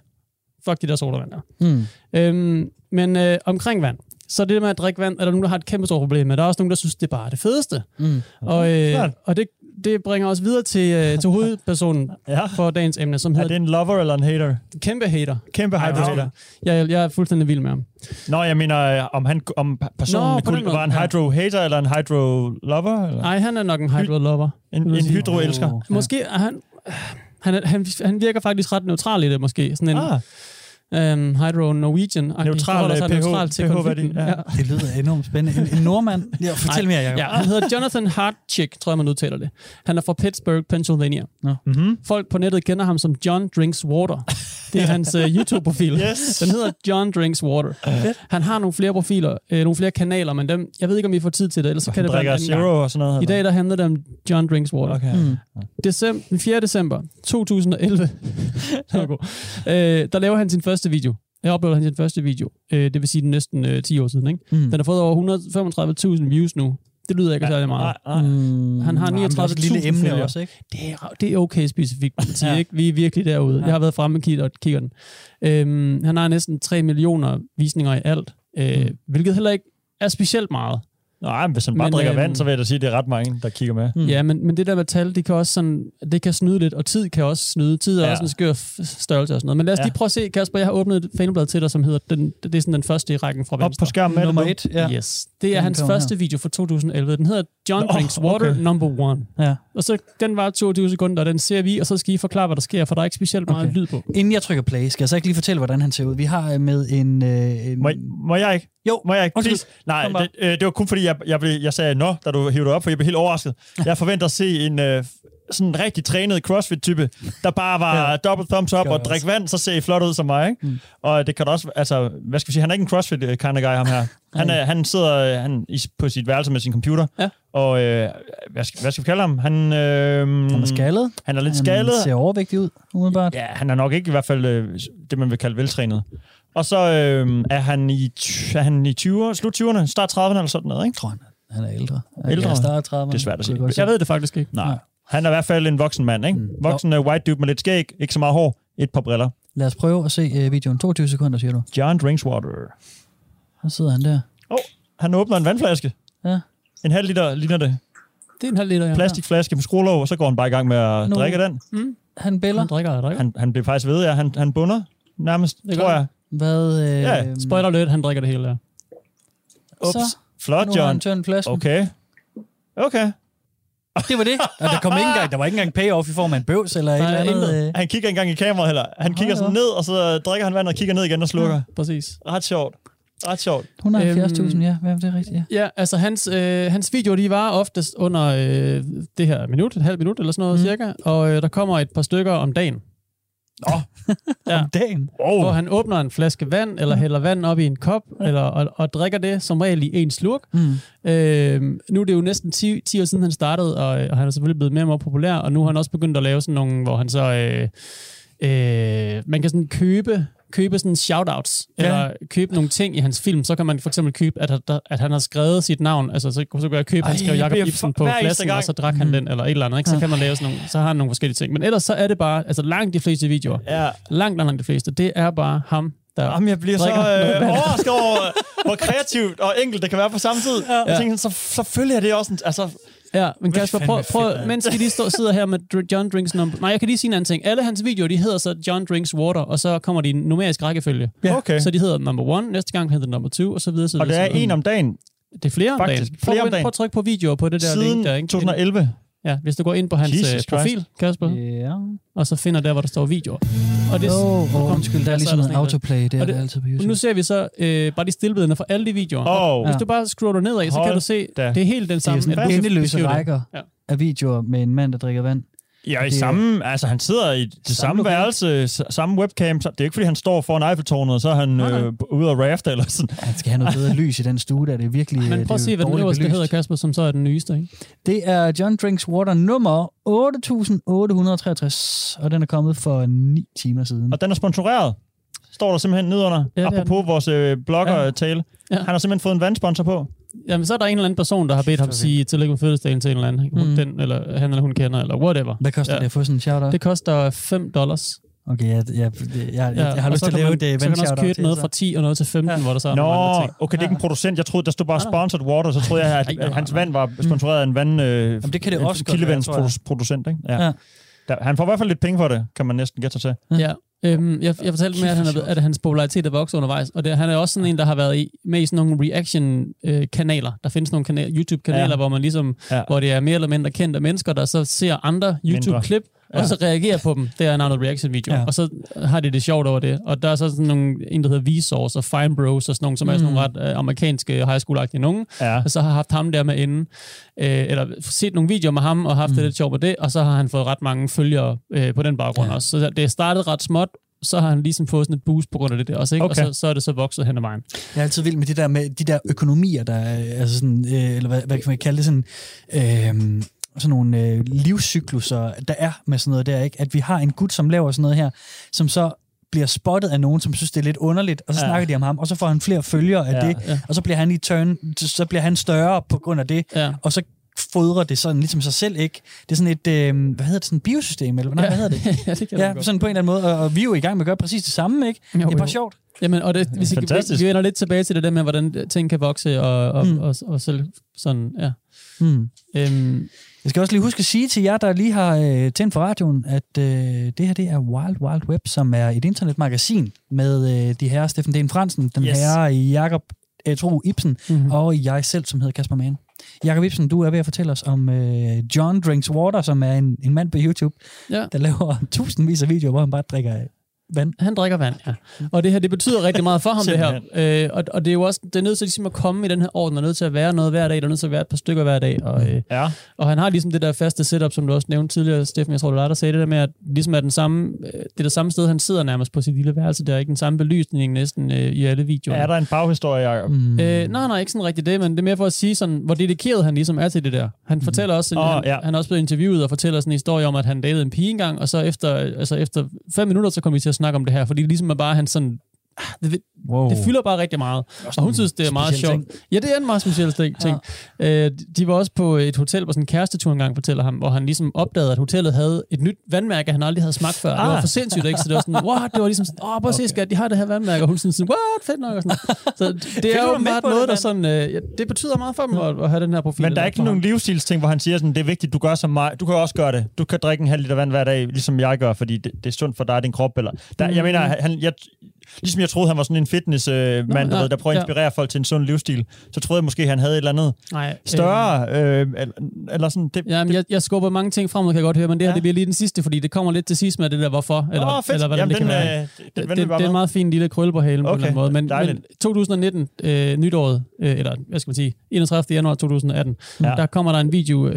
Fuck de der sodavand der. Men omkring vand. Så det der med at drikke vand, er der nogen, der har et kæmpe stort problem med. Der er også nogen, der synes, det bare er det fedeste. Og det bringer os videre til hovedpersonen for dagens emne, som hedder... Er det en lover eller en hater? Kæmpe hater. Kæmpe hydrohater. Jeg er fuldstændig vild med ham. Nå, jeg mener, om personen var en hydro-hater eller en hydro-lover? Nej, han er nok en hydro-lover. En hydro-elsker. Måske er han virker faktisk ret neutral i det, måske. Sådan en... hydro Norwegian neutral til konflikten. Det lyder enormt spændende. En nordmand. Fortæl mere, Jacob. Han hedder Jonathan Hartwick, tror jeg man udtaler det. Han er fra Pittsburgh, Pennsylvania. Folk på nettet kender ham som John Drinks Water. Det er hans YouTube-profil. Yes. Den hedder John Drinks Water. Han har nogle flere profiler, nogle flere kanaler, men dem, jeg ved ikke, om I får tid til det, ellers så kan det være en anden gang. Og sådan noget, i dag, der handler det om John Drinks Water. Okay. Den 4. december 2011, der laver han sin første video. Jeg oplevede han sin første video. Det vil sige den næsten 10 år siden. Ikke? Den har fået over 135.000 views nu. Det lyder ikke særlig meget. Han har 39.000 følgere også, ikke? Det er okay specifikt, man siger, ikke? Vi er virkelig derude. Jeg har været fremme og kigger den. Han har næsten 3 millioner visninger i alt, hvilket heller ikke er specielt meget. Nej, men hvis han bare drikker vand, så vil jeg da sige, at det er ret mange, der kigger med. Ja, men det der med tal, det kan også sådan, det kan snyde lidt, og tid kan også snyde. Tid er også en skør størrelse og sådan noget. Men lad os lige prøve at se, Kasper, jeg har åbnet et fanblad til dig, som hedder, det er sådan den første i rækken fra venstre. Op på skærmen nummer 1, Yes. Det er hans første video fra 2011. Den hedder John Drinks Water Number 1. Ja. Og så den var 22 sekunder, og den ser vi, og så skal I forklare, hvad der sker, for der er ikke specielt meget lyd på. Inden jeg trykker play, skal jeg så ikke lige fortælle, hvordan han ser ud. Vi har med en... Må jeg ikke? Jo, må jeg ikke? Okay. Nej, det var kun fordi, jeg sagde, da du hævde op, for jeg blev helt overrasket. Jeg forventer at se en sådan rigtig trænet CrossFit-type, der bare var dobbelt thumbs up og drikke vand, så ser I flot ud som mig. Ikke? Og det kan også, altså, hvad skal vi sige, han er ikke en CrossFit-kind of guy, ham her. Han sidder på sit værelse med sin computer, og hvad skal vi kalde ham? Han er skaldet. Han er lidt skaldet. Han ser overvægtig ud, umiddelbart. Ja, han er nok ikke i hvert fald det, man vil kalde veltrænet. Og så er han i 20'erne, slut 20'erne, start 30'erne eller sådan noget, ikke? Jeg tror, han er ældre. Start 30'erne. Det er svært at sige. Jeg ved det faktisk ikke. Nej. Han er i hvert fald en voksen mand, ikke? Voksen white dude med lidt skæg, ikke så meget hår, et par briller. Lad os prøve at se videoen. 22 sekunder, siger du. John Drinks Water. Her sidder han der. Han åbner en vandflaske. Ja. En halv liter ligner det. Det er en halv liter, ja. Plastikflaske med skruelåg, og så går han bare i gang med at drikke den. Han bæller. Han drikker. Han bliver faktisk ved, han bunder nærmest, tror jeg. Hvad? Spoiler alert, han drikker det hele, ja. Ups. Flot, John. Okay. Det var det. Og der kom ikke engang, der var ikke engang payoff i form af en bøvs eller et eller andet. Han kigger engang i kameraet heller. Han kigger sådan ned, og så drikker han vand og kigger ned igen og slukker. Ja, præcis. Ret sjovt. Ret sjovt. 170.000, ja. Hvad er det rigtigt? Ja, ja, altså hans videoer, de var oftest under det her minut, et halvt minut eller sådan noget cirka. Og der kommer et par stykker om dagen. Nå, ja. Om dagen? Wow. Hvor han åbner en flaske vand, eller hælder vand op i en kop, eller, og drikker det som regel i en slurk. Nu er det jo næsten 10 år siden, han startede, og han er selvfølgelig blevet mere og mere populær, og nu har han også begyndt at lave sådan nogle, hvor han så... man kan sådan købe sådan shoutouts, eller købe nogle ting i hans film, så kan man for eksempel købe, at han har skrevet sit navn, altså så kan jeg købe, han skrev Jakob Ibsen på flasken, og så drak han den, eller et eller andet, ikke? Så kan man lave sådan nogle, så har han nogle forskellige ting, men ellers så er det bare, altså langt de fleste videoer, langt de fleste, det er bare ham, der... Jamen, jeg bliver så overrasket over, hvor kreativt og enkelt det kan være på samme tid. Ja. Jeg tænker, så følger jeg det også, altså... Ja, men Kasper, prøv, mens vi lige sidder her med John Drinks nummer... Nej, jeg kan lige sige en anden ting. Alle hans videoer, de hedder så John Drinks Water, og så kommer de i numerisk rækkefølge. Ja, okay. Så de hedder number 1, næste gang hedder number 2, og så videre. Så og det er en om dagen. Det er flere om dagen. Prøv at trykke på videoer på det der siden link der. Ikke? 2011. Ja, hvis du går ind på hans profil, Kasper, og så finder der, hvor der står videoer. Og det der er ligesom en autoplay, det er det altid på YouTube. Nu ser vi så bare de stillbillederne fra alle de videoer. Hvis du bare scroller nedad, så kan du se, det er helt den samme. Det er endeløse rækker af videoer med en mand, der drikker vand. Ja, i samme, altså han sidder i det samme værelse, samme webcam. Det er ikke, fordi han står foran Eiffeltårnet, og så er han ude og rafte eller sådan. Han skal have noget bedre lys i den stue, der det er virkelig dårligt belyst. Men prøv at se, hvad den øverste hedder, Kasper, som så er den nyeste, ikke? Det er John Drinks Water nummer 8863, og den er kommet for 9 timer siden. Og den er sponsoreret, står der simpelthen nedenunder, apropos vores blogger-tale. Ja. Han har simpelthen fået en vandsponsor på. Jamen, så er der en eller anden person, der har bedt ham sige tillykke med fødselsdagen til en eller anden, den, eller han eller hun kender, eller whatever. Hvad koster det at få sådan en shout-out? Det koster $5. Okay, jeg har lyst til at lave det. Så kan man også købe noget fra 10 og noget til 15, hvor der så er nogle andre ting. Okay, det er ikke en producent. Jeg troede, der stod bare sponsored water, så troede jeg, at hans vand var sponsoreret af en vand... Jamen, det kan det også godt være, producent, ikke? Ja. Han får i hvert fald lidt penge for det, kan man næsten gætte sig til. Ja. Jeg fortalte med, at hans popularitet er vokset undervejs, og han er også sådan en, der har været med i sådan nogle reaction-kanaler. Der findes nogle YouTube-kanaler, hvor man ligesom, hvor det er mere eller mindre kendte mennesker, der så ser andre YouTube-klip, og så reagerer på dem. Det er en anden reaction-video, og så har de det sjovt over det. Og der er så sådan en, der hedder Vsauce og Fine Bros og sådan nogle, som er sådan nogle ret amerikanske high school-agtige nogen, og så har haft ham der med inden, eller set nogle videoer med ham og haft det lidt sjovt med det, og så har han fået ret mange følgere på den baggrund også. Så det startede ret småt, så har han ligesom fået sådan et boost på grund af det der også, ikke? Okay. Og så er det så vokset hen ad vejen. Jeg er altid vild med det der med de der økonomier, der altså sådan, eller hvad kan man kalde det, sådan... sådan nogle livscykluser, der er med sådan noget der, ikke? At vi har en gut, som laver sådan noget her, som så bliver spottet af nogen, som synes, det er lidt underligt, og så snakker de om ham, og så får han flere følgere af det, og så bliver han så bliver han større på grund af det, og så fodrer det sådan ligesom sig selv, ikke? Det er sådan et, hvad hedder det, sådan et biosystem, eller hvad hedder det? Ja, det kan det godt. Sådan på en eller anden måde, og vi er jo i gang med at gøre præcis det samme, ikke? Jo, det er bare sjovt. Jamen, og det, hvis vi vender lidt tilbage til det der med, hvordan ting kan vokse, og selv sådan, jeg skal også lige huske at sige til jer, der lige har tændt for radioen, at det her det er Wild Wild Web, som er et internetmagasin med de herrer Steffen Deen Fransen, den herre Jakob Ibsen, og jeg selv, som hedder Kasper Mangen. Jakob Ibsen, du er ved at fortælle os om John Drinks Water, som er en mand på YouTube, der laver tusindvis af videoer, hvor han bare drikker vand. Han drikker vand, Og det her, det betyder rigtig meget for ham, det her. Og det er jo også, det er nødt til ligesom at komme i den her orden, og nødt til at være noget hver dag, der er nødt til at være et par stykker hver dag. Og han har ligesom det der faste setup, som du også nævnte tidligere, Steffen, jeg tror, du var der sagde det der med, at ligesom er den samme, det der samme sted, han sidder nærmest på sit lille værelse, der er ikke den samme belysning næsten i alle videoer. Er der en baghistorie, Jacob? Nej, ikke sådan rigtig det, men det er mere for at sige sådan, hvor dedikeret han ligesom er til det der. Han fortæller også, han er også blevet interviewet og fortæller sådan en historie om, at han datede en pige engang, og så efter 5 minutter, så kom vi til at snakke om det her, fordi ligesom er bare han sådan, det fylder bare rigtig meget. Og hun synes, det er meget sjovt. Ja, det er en meget speciel ting. De var også på et hotel, hvor sådan en kærestetur engang fortæller ham, hvor han ligesom opdagede, at hotellet havde et nyt vandmærke, han aldrig havde smagt før. Det var for sindssygt, ikke? Så det var sådan, what? Det var ligesom sådan, prøv at se, skat, de har det her vandmærke. Og hun synes sådan, what? Fedt nok. Og sådan. Så det er jo bare noget, der sådan, det betyder meget for mig at have den her profil. Men der er ikke nogen livsstilsting, hvor han siger sådan, det er vigtigt, du gør så meget. Du kan også gøre det. Du kan drikke en halv liter vand hver dag, ligesom jeg gør, fordi det er sundt for dig, din krop. Eller der, jeg mener, Ligesom jeg troede, han var sådan en fitnessmand, der prøver at inspirere folk til en sund livsstil. Så troede jeg måske, han havde et eller andet større... eller sådan, det, jamen, det... Jeg skubber mange ting frem, kan jeg godt høre, men det her det bliver lige den sidste, fordi det kommer lidt til sidst med det der hvorfor. Eller, eller hvad det kan være. Det er en meget fin lille krølle på halen på en eller anden måde. Men 2019, nytåret, eller hvad skal man sige, 31. januar 2018, der kommer der en video,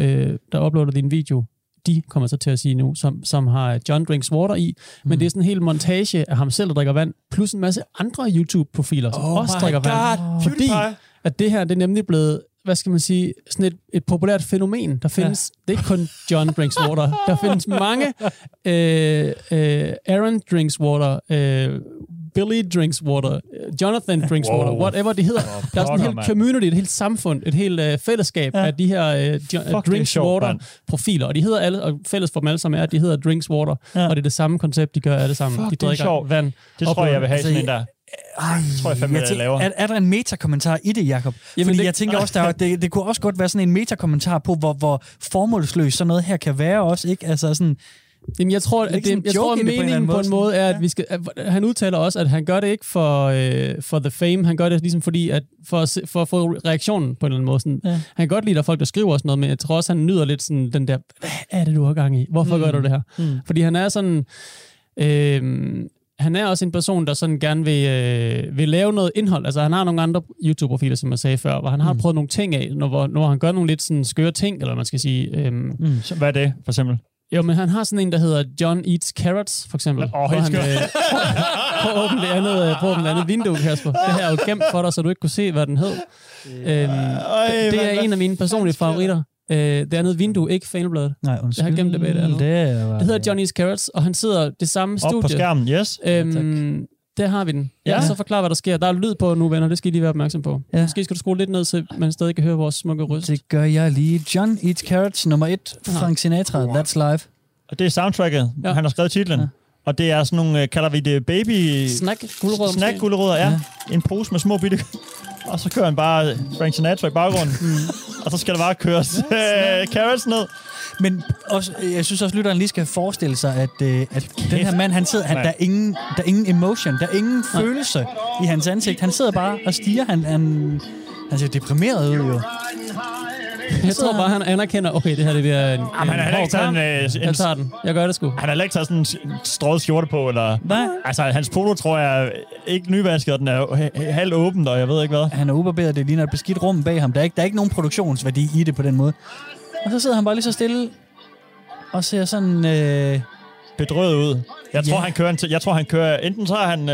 der uploader din video. De kommer så til at sige nu, som har John Drinks Water i, men det er sådan en hel montage af ham selv, der drikker vand, plus en masse andre YouTube-profiler, som også drikker vand. Fordi at det her, det er nemlig blevet, hvad skal man sige, sådan et populært fænomen. Der findes, det er ikke kun John Drinks Water, der findes mange Aaron Drinks Water, Billy Drinks Water, Jonathan Drinks Water, whatever det hedder. Der er sådan en hel community, et helt samfund, et helt fællesskab af de her Drinks Water-profiler. Og de hedder alle, og fælles for dem alle sammen er, at de hedder Drinks Water. Og det er det samme koncept, de gør alle sammen. De drikker vand. Det tror jeg vil have sådan en der... Er der en metakommentar i det, Jakob? Fordi jeg tænker også, det kunne også godt være sådan en metakommentar på, hvor formålsløs sådan noget her kan være også, ikke? Altså sådan... Jamen, jeg tror, at meningen på en måde er, at vi skal. At han udtaler også, at han gør det ikke for the fame. Han gør det ligesom fordi at for at få reaktionen på en eller anden måde. Sådan. Ja. Han kan godt lide, at folk der skriver sådan noget, men jeg tror også, han nyder lidt sådan den der. Hvad er det du har gang i? Hvorfor gør du det her? Fordi han er sådan. Han er også en person, der sådan gerne vil lave noget indhold. Altså, han har nogle andre YouTube-profiler, som jeg sagde før, hvor han har prøvet nogle ting af, når han gør nogle lidt sådan skøre ting, eller man skal sige. Så hvad er det, for eksempel? Jo, men han har sådan en, der hedder John Eats Carrots, for eksempel. Prøv at åbne det andet vindue, Kasper. Det her er jo gemt for dig, så du ikke kunne se, hvad den hed. Det er en af mine personlige favoritter. Det andet vindue, ikke Fanebladet. Nej, undskyld. Jeg har gemt det bag det andet. Det hedder John Eats Carrots, og han sidder det samme studie. Op på skærmen, yes. Der har vi den. Ja. Så forklar, hvad der sker. Der er lyd på nu, venner. Det skal I lige være opmærksom på. Ja. Måske skal du skrue lidt ned, så man stadig kan høre vores smukke røst. Det gør jeg lige. John Eats Carrots nummer 1. Frank Sinatra. Wow. That's live. Og det er soundtracket. Ja. Han har skrevet titlen. Ja. Og det er sådan nogle, kalder vi det baby... Snack-gulerødder, ja. En pose med små bitte... Og så kører han bare Frank Sinatra i baggrunden. Og så skal der bare køres carrots ned. Men også, jeg synes også, lytteren lige skal forestille sig, at den her mand, han sidder, der er ingen emotion, der er ingen følelse i hans ansigt. Han sidder bare og stiger. Han ser deprimeret ud, jo. Jeg tror bare, han anerkender, okay, det her det bliver en hård kamp. Han tager den. Jeg gør det sgu. Han har ikke taget sådan en strået skjorte på, eller... Nej. Altså, hans polo, tror jeg, er ikke nyvasket, og den er halvt åbent, og jeg ved ikke hvad. Han er ubarberet, det ligner et beskidt rum bag ham. Der er ikke nogen produktionsværdi i det på den måde. Og så sidder han bare lige så stille og ser sådan... bedrøvet ud. Jeg tror, han kører... Enten så er han...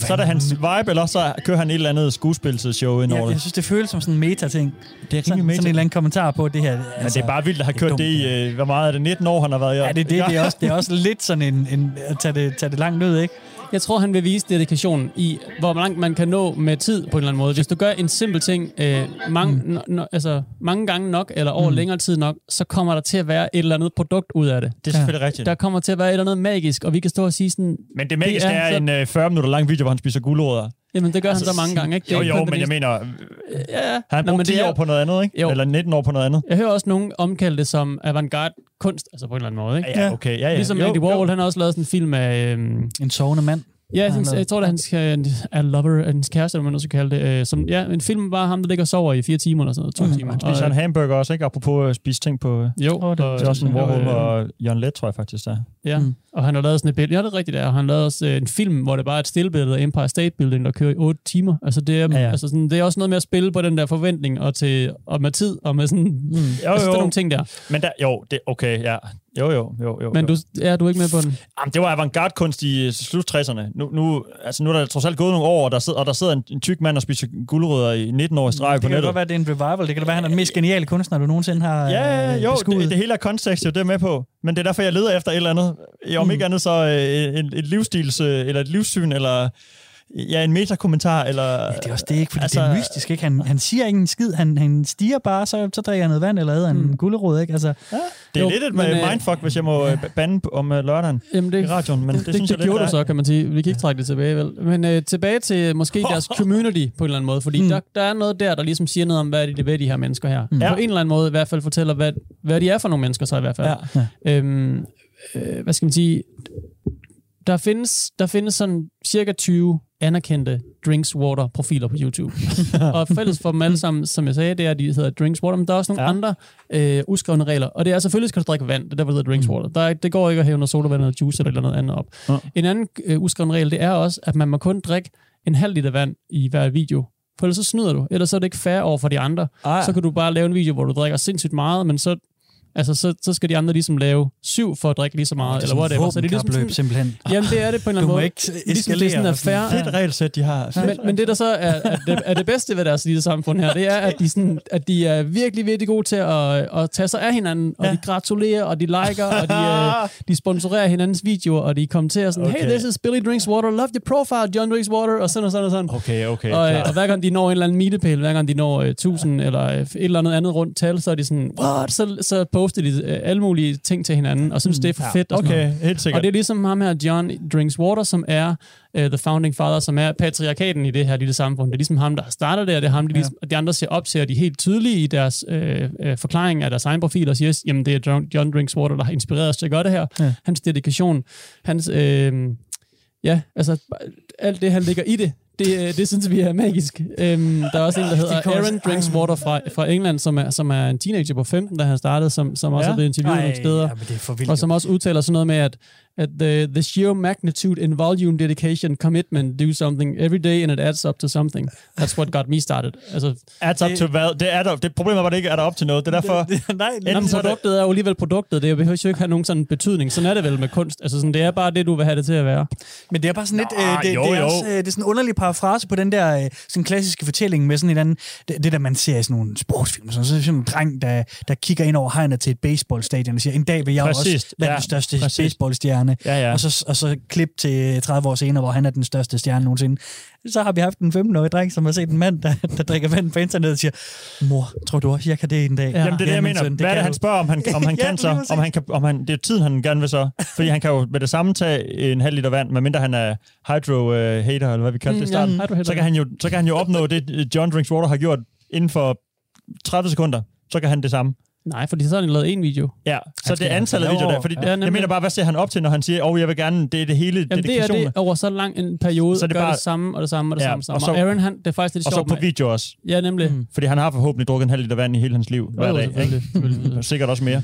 så er det hans vibe, eller så kører han et eller andet skuespilshow ind over det. Jeg synes, det føles som sådan en meta-ting. Det er sådan en eller anden kommentar på det her. Altså, men det er bare vildt, at han har kørt det i... Hvor meget er det? 19 år, han har været i? Ja, det er også lidt sådan en at tage det langt ud, ikke? Jeg tror, han vil vise dedikationen i, hvor langt man kan nå med tid på en eller anden måde. Hvis du gør en simpel ting mange gange nok, eller over længere tid nok, så kommer der til at være et eller andet produkt ud af det. Det er selvfølgelig rigtigt. Der kommer til at være et eller andet magisk, og vi kan stå og sige sådan... Men det magiske er en 40 minutter lang video, hvor han spiser gulerødder. Jamen, det gør han så mange gange, ikke? Men jeg mener... Han brugt 10 år på noget andet, ikke? Jo. Eller 19 år på noget andet. Jeg hører også nogen omkalde det som avantgarde kunst, altså på en eller anden måde, ikke? Ja, okay. Ja. Ligesom Andy Warhol, han har også lavet sådan en film af... en sovende mand. Ja, jeg tror, det er hans lover, hans kæreste, man også kalde det. Som, en film bare ham, der ligger og sover i 4 timer eller sådan noget. 2 timer. Han spiser en hamburger også, ikke? Apropos at spise ting på... Jo. Det er også en Warhol og Jørgen Leth, tror jeg faktisk, der. Ja, og han har lavet sådan et billede. Ja, det er rigtigt, der. Og han lavede også en film, hvor det bare er et stillbillede af Empire State Building, der kører i 8 timer. Altså, det er også noget med at spille på den der forventning, og med tid, og med sådan... Jo. Nogle ting der. Men der... Jo, det... Okay, ja... Jo. Men du er ikke med på den? Jamen, det var avantgarde-kunst i slut 60'erne. Nu er der trods alt gået nogle år, og der sidder en tyk mand og spiser gulerødder i 19 år i streg på nettet. Det kan godt være, det er en revival. Det kan være, han er den mest geniale kunstner, du nogensinde har beskudt. Det hele er kontekst, jo, det er med på. Men det er derfor, jeg leder efter et eller andet. Om ikke andet så et livsstils, eller et livssyn, eller... Ja, en metakommentar, eller... Ja, det er også det, ikke? Fordi det er mystisk, ikke? Han siger ikke en skid, han stiger bare, så drikker han noget vand, eller æder en gulerod, ikke? Altså, det er lidt et mindfuck, hvis jeg må bande om lørdagen i radioen, men det synes jeg... Det gjorde du så, kan man sige. Vi kan ikke trække det tilbage, vel? Men tilbage til måske deres community, på en eller anden måde, fordi der er noget der ligesom siger noget om, hvad det er ved de her mennesker her. På en eller anden måde i hvert fald fortæller, hvad de er for nogle mennesker så i hvert fald. Hvad skal man sige... Der findes sådan cirka 20 anerkendte Drinks Water profiler på YouTube. Og fælles for dem alle sammen, som jeg sagde, det er, at de hedder Drinks Water, men der er også nogle andre uskrevne regler. Og det er selvfølgelig, skal du drikke vand, det er derfor, det hedder Drinks Water. Det går ikke at hæve noget sodavand eller juice eller noget andet op. Ja. En anden uskreven regel, det er også, at man må kun drikke en halv liter vand i hver video. For ellers så snyder du, ellers så er det ikke fair over for de andre. Ej. Så kan du bare lave en video, hvor du drikker sindssygt meget, men så skal de andre ligesom lave 7 for at drikke lige så meget, eller hvor det er. Så det er ligesom simpelthen. Jamen det er det på en eller anden måde. Du må ikke eskalere. Det er sådan et regelsæt, de har. Ja. Men det der så er det bedste ved deres lille samfund her, det er, at de er virkelig, virkelig gode til at tage sig af hinanden, og de gratulerer, og de liker, og de sponsorerer hinandens videoer, og de kommenterer sådan, hey, this is Billy Drinks Water, love your profile, John Drinks Water, og sådan og sådan og sådan. Okay. Og hver gang de når en eller anden milepæl, hver gang de når 1000 eller et eller andet rundt tal, så er de sådan, what? Så poster de alle mulige ting til hinanden, og synes, det er for fedt. Og okay, helt sikkert. Og det er ligesom ham her, John Drinks Water, som er the founding father, som er patriarkaten i det her lille samfund. Det er ligesom ham, der har startet det, og det er ham, de andre ser op til, og de er helt tydelige i deres forklaring af deres egen profil, og siger, jamen det er John Drinks Water, der har inspireret os til at gøre det her. Ja. Hans dedikation, hans... alt det, han ligger i det. Det synes vi er magisk. Der er også en, der hedder Aaron Drinks Water fra England, som er en teenager på 15, da han startede, som også er blevet interviewet nogle steder, og som også udtaler sådan noget med, at the sheer magnitude in volume, dedication, commitment, do something every day, and it adds up to something. That's what got me started. Altså, adds up to hvad? Det problemet var, det ikke adder op til noget. Det er derfor... Nej, produktet er jo alligevel produktet. Det behøver jo ikke have nogen sådan betydning. Sådan er det vel med kunst. Altså, sådan, det er bare det, du vil have det til at være. Men det er bare sådan lidt... Det er sådan en underlig parafrase på den der sådan klassiske fortælling med sådan en anden... Det der, man ser i sådan nogle sportsfilmer. Så er sådan en dreng, der kigger ind over hegnet til et baseballstadion og siger, en dag vil jeg også være den største baseballstjerne. Ja. Og så klip til 30 år senere, hvor han er den største stjerne nogensinde. Så har vi haft en 15-årig dreng, som har set en mand, der drikker vand på internet og siger, mor, tror du også, jeg kan det en dag? Ja. Jamen det er det, jeg mener. Søn, hvad er det, han spørger, om han kan så? Det er tiden, han gerne vil så. Fordi han kan jo med det samme tage en halv liter vand, medmindre han er hydro-hater, eller hvad vi kaldte det i starten. Så kan han jo opnå det, John Drinks Water har gjort inden for 30 sekunder. Så kan han det samme. Nej, fordi så har han lavet en video. Ja, så det er antallet af videoer der. Fordi jeg mener bare, hvad ser han op til, når han siger, jeg vil gerne, det er det hele dedikationen. Det er det over så lang en periode, så det gør bare... det samme. Og Aaron, han, det er faktisk lidt sjovt. Og så på video også. Ja, nemlig. Fordi han har forhåbentlig drukket en halv liter vand i hele hans liv hver dag. Selvfølgelig. Sikkert også mere.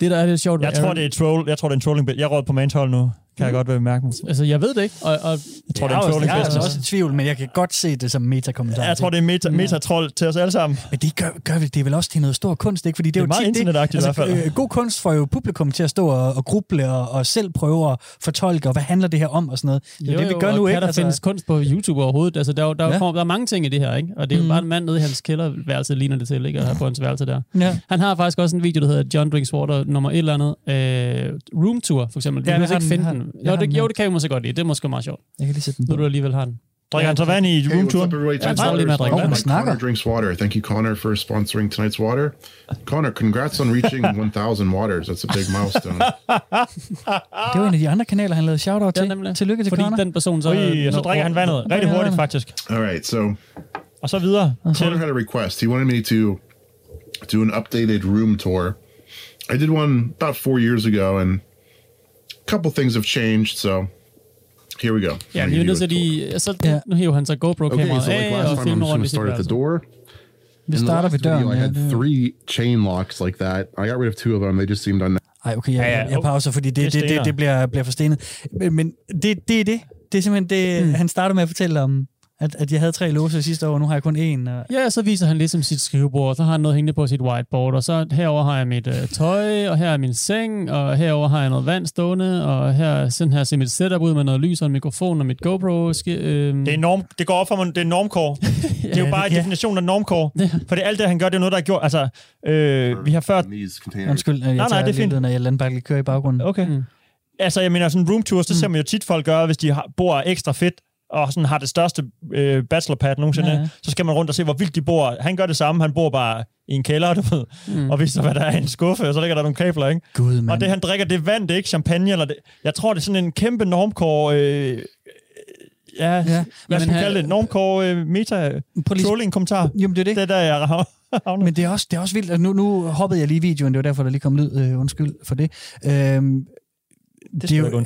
Det der er lidt sjovt. Jeg tror, det er troll. Jeg tror, det er en trolling. Jeg råder på mandshold nu. Kan jeg godt være mærke mig. Altså, jeg ved det ikke. Og jeg tror, det er også i tvivl, men jeg kan godt se det som metakommentar. Ja, jeg tror, det er metatroll til os alle sammen. Men det gør vi det vel også til noget stor kunst, ikke? Fordi det er jo meget internetagtigt i hvert fald. God kunst får jo publikum til at stå og gruble og selv prøve at fortolke, og hvad handler det her om og sådan noget. Det vi gør nu, ikke? Der findes kunst på YouTube overhovedet. Altså, der er mange ting i det her, ikke? Og det er jo bare en mand nede i hans kælderværelse, ligner det til, ikke? Og på hans værelse der. Ja. Han har faktisk også en video, der hedder John Drinks Water nummer et eller andet. Room Tour, for eksempel. Du kan ikke finde den. Det kan jeg måske godt lide. Det er måske meget sjovt. Jeg kan lige sætte den på. Når du alligevel har den. Drikker han så vand i roomturen? Jeg tror lige med at drikke vand. Connor Drinks Water. Thank you, Connor, for sponsoring tonight's water. Connor, congrats on reaching 1000 waters. That's a big milestone. Det var en af de andre kanaler, han lavede shout-out til. Tillykke til Connor. Fordi den person så drikker han vandet. Rigtig hurtigt, faktisk. All right, so... Og så videre. Connor had a request. He wanted me to do an updated room tour. I did one about 4 years ago, and... couple things have changed, so here we go. Yeah, you know that nu hæver han så GoPro-kameraet af og filmer rundt i sit værelse. Vi starter ved døren. I had 3 chain locks like that. I got rid of 2 of them. They just seemed jeg pauser, fordi det bliver forstenet. Men det. Det er simpelthen det, han starter med at fortælle om. At jeg havde 3 låse sidste år, og nu har jeg kun 1. Og... Ja, så viser han ligesom sit skrivebord, og så har han noget hængende på sit whiteboard, og så herover har jeg mit tøj, og her er min seng, og herover har jeg noget vand stående, og her ser mit setup ud med noget lys og en mikrofon og mit GoPro. Det er enormt, det går op for mig, det er normcore. Ja, det er jo bare en definition af normcore, for det alt det, han gør, det er noget, der er gjort. Altså, vi har før... Undskyld, jeg tager det fint, når jeg lander bare lige kører i baggrunden. Okay. Altså, jeg mener, sådan room tours, det ser man jo tit folk gøre, hvis de bor ekstra fedt, og sådan har det største bachelorpad nogensinde, så skal man rundt og se, hvor vildt de bor. Han gør det samme, han bor bare i en kælder, du ved, og viser, hvad der er i en skuffe, og så ligger der nogle kabler, ikke? God, man. Og det, han drikker, det er vand, det er ikke champagne, eller det. Jeg tror, det er sådan en kæmpe normcore... hvad skal man kalde det? Normcore meta-trolling-kommentar. Jamen, det er det. Det er der, jeg har... Men det er også vildt, nu hoppede jeg lige videoen, det var derfor, der lige kom lyd, undskyld for det. Det er jo,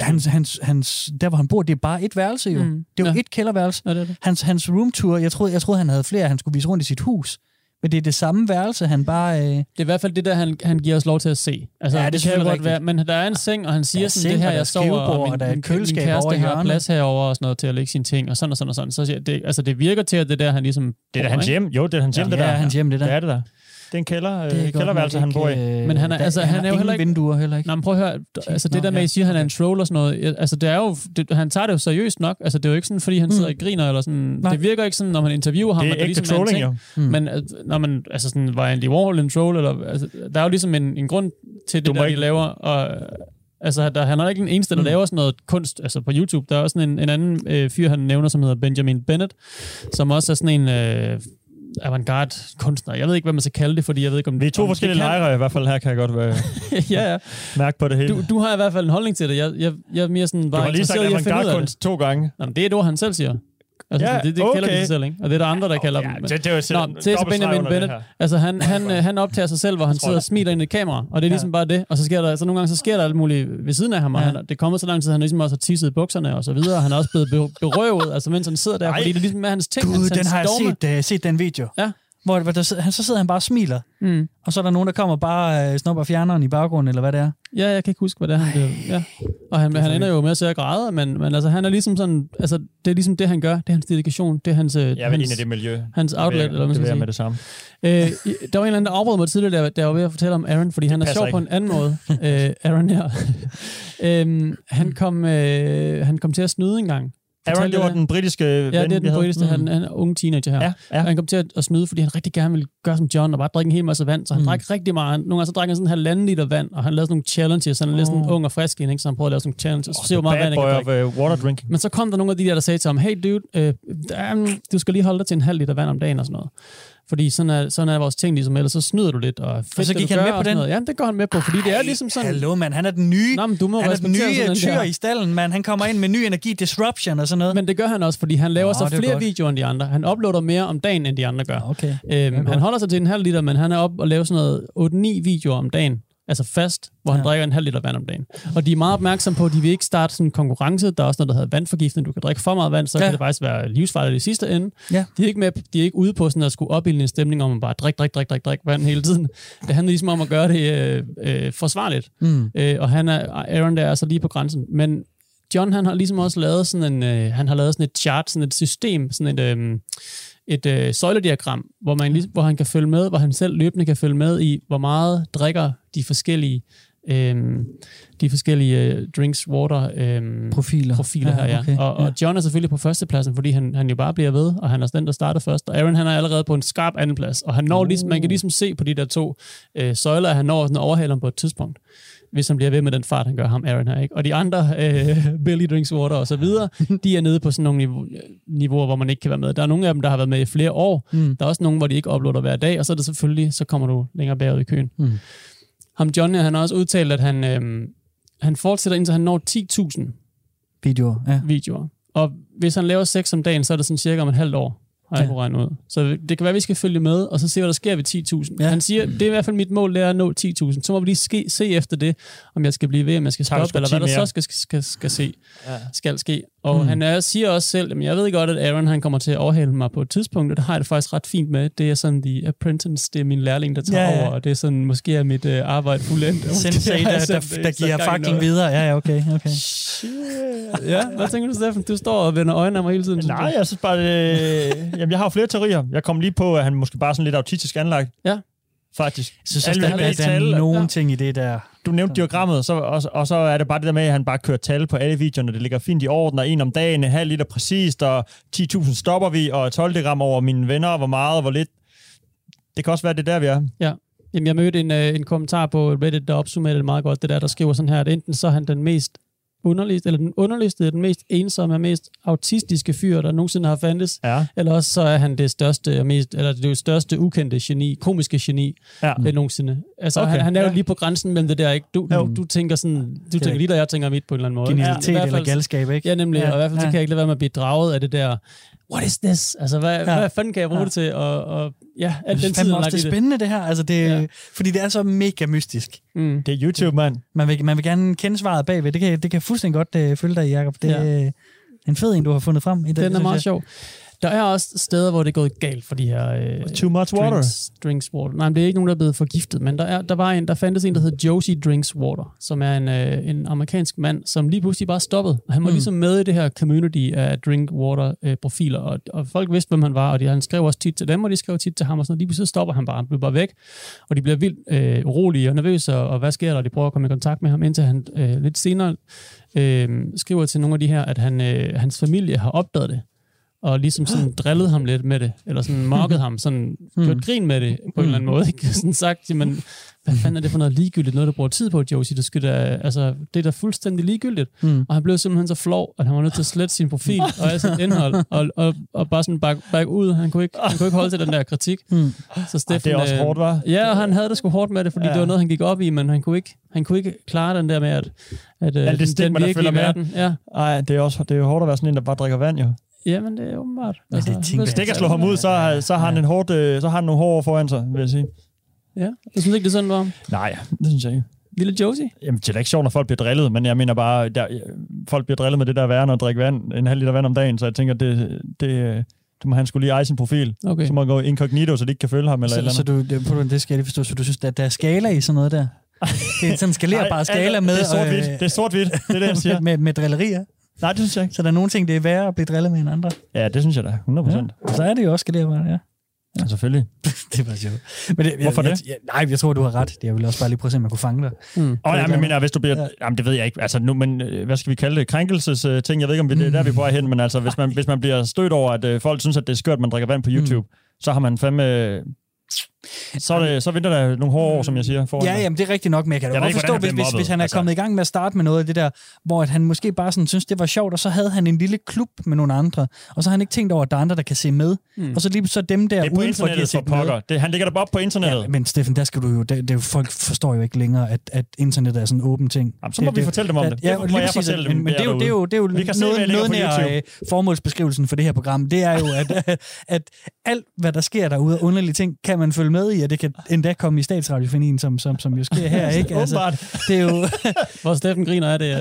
hans, der hvor han bor, det er bare et værelse jo. Mm. Det er jo et kælderværelse. Ja, det. Hans roomtour, jeg troede han havde flere, han skulle vise rundt i sit hus. Men det er det samme værelse, han bare... Det er i hvert fald det der, han giver os lov til at se. Altså, ja, det kan jo godt være. Men der er en seng, og han siger sådan, seng, det her, jeg sover, og min kæreste har plads herovre, og sådan noget til at lægge sine ting, og sådan og sådan og sådan. Så siger, det, altså, det virker til, at det der, han ligesom... Det er hans hjem. Jo, det er hans hjem, det der. Ja, hans hjem, det der. Det er det der. Det er en kælderværelse, han bor i. Men han er jo heller ikke... vinduer heller ikke. Nå, men prøv at høre. Altså, det der med, at I siger, han er en troll og sådan noget. Altså, det er jo... Han tager det jo seriøst nok. Altså, det er jo ikke sådan, fordi han sidder og griner eller sådan... Det virker ikke sådan, når man interviewer ham. Det er ikke trolling, jo. Men når man... Altså, sådan, var Andy Warhol en troll? Eller, altså, der er jo ligesom en grund til det, der de laver. Og... Altså, han er ikke den eneste, der laver sådan noget kunst altså på YouTube. Der er også en anden fyr, han nævner, som hedder Benjamin Bennett, som også er sådan en... avantgarde kunstner. Jeg ved ikke, hvad man skal kalde det, fordi jeg ved ikke, om... Vi er to forskellige lejre, i hvert fald her kan jeg godt være ja. Mærke på det hele. Du har i hvert fald en holdning til det. Jeg er mere sådan... Du har lige sagt avantgarde kunst 2 gange. Nå, det er et ord, han selv siger. Altså, ja, det kalder de sig selv, ikke? Og det er der andre, der kalder dem. Det er jo selv... Nå, til Benjamin Bennett. Altså, han optager sig selv, hvor han sidder og smiler ind i et kamera, og det er ligesom bare det. Og så sker der... Altså, nogle gange så sker der alt muligt ved siden af ham, og det kommer så lang tid, han ligesom også har tisset i bukserne og så videre, og han er også blevet berøvet, altså mens han sidder der, fordi det er ligesom med hans ting. Gud, den har jeg set den video. Ja. Hvor så sidder han bare og smiler, og så er der nogen, der kommer bare snupper fjerneren i baggrunden, eller hvad det er. Ja, jeg kan ikke huske, hvad det er, han bliver. Ja. Og han ender jo med at sige at græde, men altså, han er ligesom sådan, altså, det er ligesom det, han gør, det er hans dedikation, det er hans... Jeg vil ind i det miljø. Hans outlet, jeg, eller hvad man skal sige. Det med det samme. Der var en eller anden, der afbrød mig tidligere, der var ved at fortælle om Aaron, fordi det han er sjov ikke. På en anden måde. Aaron her. Han kom til at snyde en gang. Aaron, det var den britiske ven, ja, det er den britiske, han er unge teenager her. Ja. Han kom til at snyde, fordi han rigtig gerne ville gøre som John, og bare drikke en hel masse vand. Så han drak rigtig meget. Nogle gange så drak han sådan 1,5 liter vand, og han lavede sådan nogle challenges. Han er lidt sådan ung og frisk, ikke? Så han prøvede at lave sådan nogle challenges. Så meget vand, han kan water drinking. Men så kom der nogle af de der sagde til ham, hey dude, du skal lige holde dig til 1,5 liter vand om dagen og sådan noget. Fordi sådan er vores ting ligesom, ellers så snyder du lidt. Og fedt, så gik han med på den? Ja, det går han med på, fordi det er ligesom sådan... Hallo, mand, han er den nye, tyr i stallen, mand. Han kommer ind med ny energi, disruption og sådan noget. Men det gør han også, fordi han laver så flere videoer end de andre. Han uploader mere om dagen, end de andre gør. Okay. Han holder sig til 1,5 liter, men han er oppe og laver sådan noget 8-9 videoer om dagen. Altså fast, hvor han drikker 1,5 liter vand om dagen. Og de er meget opmærksomme på, at de vil ikke starte sådan en konkurrence. Der er også noget, der hedder vandforgiftning. Du kan drikke for meget vand, så kan det faktisk være livsfarligt i sidste ende. Ja. De er ikke med, de er ikke ude på sådan at skulle opbilde en stemning om, at man bare drik vand hele tiden. Det handler ligesom om at gøre det forsvarligt. Mm. Og Aaron der er så lige på grænsen. Men John, han har ligesom også lavet sådan en, et chart, sådan et system, sådan et søjlediagram, hvor han kan følge med, hvor han selv løbende kan følge med i, hvor meget drikker de forskellige drinks, water profiler her. Ja. Okay. Og John er selvfølgelig på førstepladsen, fordi han jo bare bliver ved, og han er den, der starter først. Og Aaron, han er allerede på en skarp andenplads, og han når ligesom, man kan ligesom se på de der to søjler, at han når sådan overhaler på et tidspunkt, hvis han bliver ved med den fart, han gør ham, Aaron her, ikke? Og de andre, Billy Drinks Water og så videre, de er nede på sådan nogle niveauer, hvor man ikke kan være med. Der er nogle af dem, der har været med i flere år. Mm. Der er også nogle, hvor de ikke uploader hver dag, og så er det selvfølgelig, så kommer du længere bagud i køen. Mm. Ham Johnny, han har også udtalt, at han fortsætter, indtil han når 10.000 videoer. Og hvis han laver 6 om dagen, så er det sådan cirka om et halvt år. Jeg kunne regne ud. Så det kan være, vi skal følge med, og så se, hvad der sker ved 10.000. Ja. Han siger, det er i hvert fald mit mål, det er at nå 10.000. Så må vi lige se efter det, om jeg skal blive ved, om jeg skal stoppe, eller hvad der så skal ske. Og han siger også selv, jeg ved godt, at Aaron han kommer til at overhale mig på et tidspunkt, og det har jeg det faktisk ret fint med. Det er sådan the apprentice, det er min lærling, der tager over, og det er sådan, måske er mit arbejde fuldendt. Sensei, der giver fucking videre. Ja, okay. Shit. Ja, hvad tænker du, Steffen? Du står og vender øjnene af mig hele tiden. Nej, jeg synes bare, jamen, jeg har jo flere teorier. Jeg kom lige på, at han måske bare er sådan lidt autistisk anlagt. Ja. Faktisk. Så synes jeg, at der er nogen ting i det der... Du nævnte diagrammet, og så er det bare det der med, at han bare kører tal på alle videoerne. Det ligger fint i orden, og 1 om dagen, 0,5 liter præcist, og 10.000 stopper vi, og 12 diagram over mine venner, hvor meget, hvor lidt. Det kan også være, det der, vi er. Ja. Jamen, jeg mødte en kommentar på Reddit, der opsummerede det meget godt, det der skriver sådan her, at enten så er han den mest underlist, eller den underlistede, den mest ensomme og mest autistiske fyr, der nogensinde har fandtes. Ja. Eller også så er han det største, ukendte geni, komiske geni, nogensinde. Altså, okay. han er jo lige på grænsen mellem det der, ikke? Du tænker sådan, du tænker lige der, jeg tænker midt på en eller anden måde. Genialitet eller galskab, ikke? Ja, nemlig. Og i hvert fald så kan jeg ikke lade være med at blive draget af det der... what is this? Altså, hvad fanden kan jeg bruge det til? Og ja, at den tid, det er spændende, det her. Altså, det, fordi det er så mega mystisk. Mm. Det er YouTube, mand. Man vil gerne kende svaret bagved. Det kan fuldstændig godt følge dig, Jakob. Det er en fed en, du har fundet frem i dag. Den er meget sjov. Der er også steder, hvor det er gået galt for de her... too much water? Drinks water. Nej, men det er ikke nogen, der er blevet forgiftet, men der fandtes en, der hed Josie Drinks Water, som er en amerikansk mand, som lige pludselig bare stoppede. Og han var ligesom med i det her community af drink water-profiler, og folk vidste, hvem han var, og han skrev også tit til dem, og de skrev tit til ham, og sådan, og lige pludselig stopper han bare. Han blev bare væk, og de bliver vildt urolige og nervøse, og hvad sker der? De prøver at komme i kontakt med ham, indtil han lidt senere skriver til nogle af de her, at hans familie har opdaget det, og ligesom sådan drillede ham lidt med det, eller sådan mokkede ham, sådan gjort grin med det, på en eller anden måde, ikke? Sådan sagt, jamen, hvad fanden er det for noget ligegyldigt, noget, der bruger tid på, Josie, det er da fuldstændig ligegyldigt. Mm. Og han blev simpelthen så flov, at han var nødt til at slette sin profil, og alt sit indhold, og bare sådan bakke ud, han kunne ikke holde til den der kritik. Mm. Så Steffen, det er også hårdt, var. Ja, og han havde det sgu hårdt med det, fordi det var noget, han gik op i, men han kunne ikke klare den der med, at det stik, den virkelige verden. Ja. Ej, det er hårdt at være sådan en, der bare drikker vand, jo. Jamen, det er åbenbart. Altså, hvis det ikke slår ham ud, så har han en hård, så har han nogle hårde år foran sig, vil jeg sige. Ja, du synes ikke, det er sådan, var? Nej, det synes jeg ikke. Lille Josie? Jamen, det er da ikke sjovt, når folk bliver drillet, men jeg mener bare, folk bliver drillet med det der værre, når at drikke vand, en halv liter vand om dagen, så jeg tænker, det må han skulle lige eje sin profil. Okay. Så må han gå incognito, så de ikke kan følge ham eller andet. Det skal jeg lige forstå. Så du synes, at der er skala i sådan noget der? Det er sådan en skalerbare skala med... Det er sort-hvidt, det er det, jeg siger. med drillerier. Nej, det synes jeg ikke. Så der er nogle ting, det er værre at blive drillet med hinanden. Ja, det synes jeg da, 100%. Ja. Så er det jo også skalerbart, ja. Ja, selvfølgelig. Det er bare sjovt. Men hvorfor det? Jeg tror, du har ret. Jeg vil også bare lige prøve at se, om jeg kunne fange dig. Men hvis du bliver... Ja. Jamen, det ved jeg ikke. Altså, nu, men hvad skal vi kalde det? Krænkelsesting? Jeg ved ikke, om det er der, vi er på vej hen. Men altså, hvis man bliver stødt over, at folk synes, at det er skørt, man drikker vand på YouTube, så har man fandme... Så venter der nogle hårde år, som jeg siger. Ja, jamen, det er rigtigt nok, men jeg kan godt forstå, hvis han er kommet i gang med at starte med noget af det der, hvor at han måske bare sådan, synes, det var sjovt, og så havde han en lille klub med nogle andre, og så har han ikke tænkt over, at der er andre, der kan se med. Og så lige så dem der udenfor, de har set med. Han ligger der bare op på internettet. Ja, men Steffen, der skal du jo... folk forstår jo ikke længere, at internettet er sådan en åben ting. Jamen, så må vi fortælle dem om det. Ja, lige præcis. Men det er jo noget nær formålsbeskrivelsen for det her program. Det er jo, at alt, hvad der sker derude, underlige ting, kan man følge med i, og det kan endda komme i statsradiofonien, som jo sker her, ikke? Altså, det er jo... Hvor Steffen griner af det, og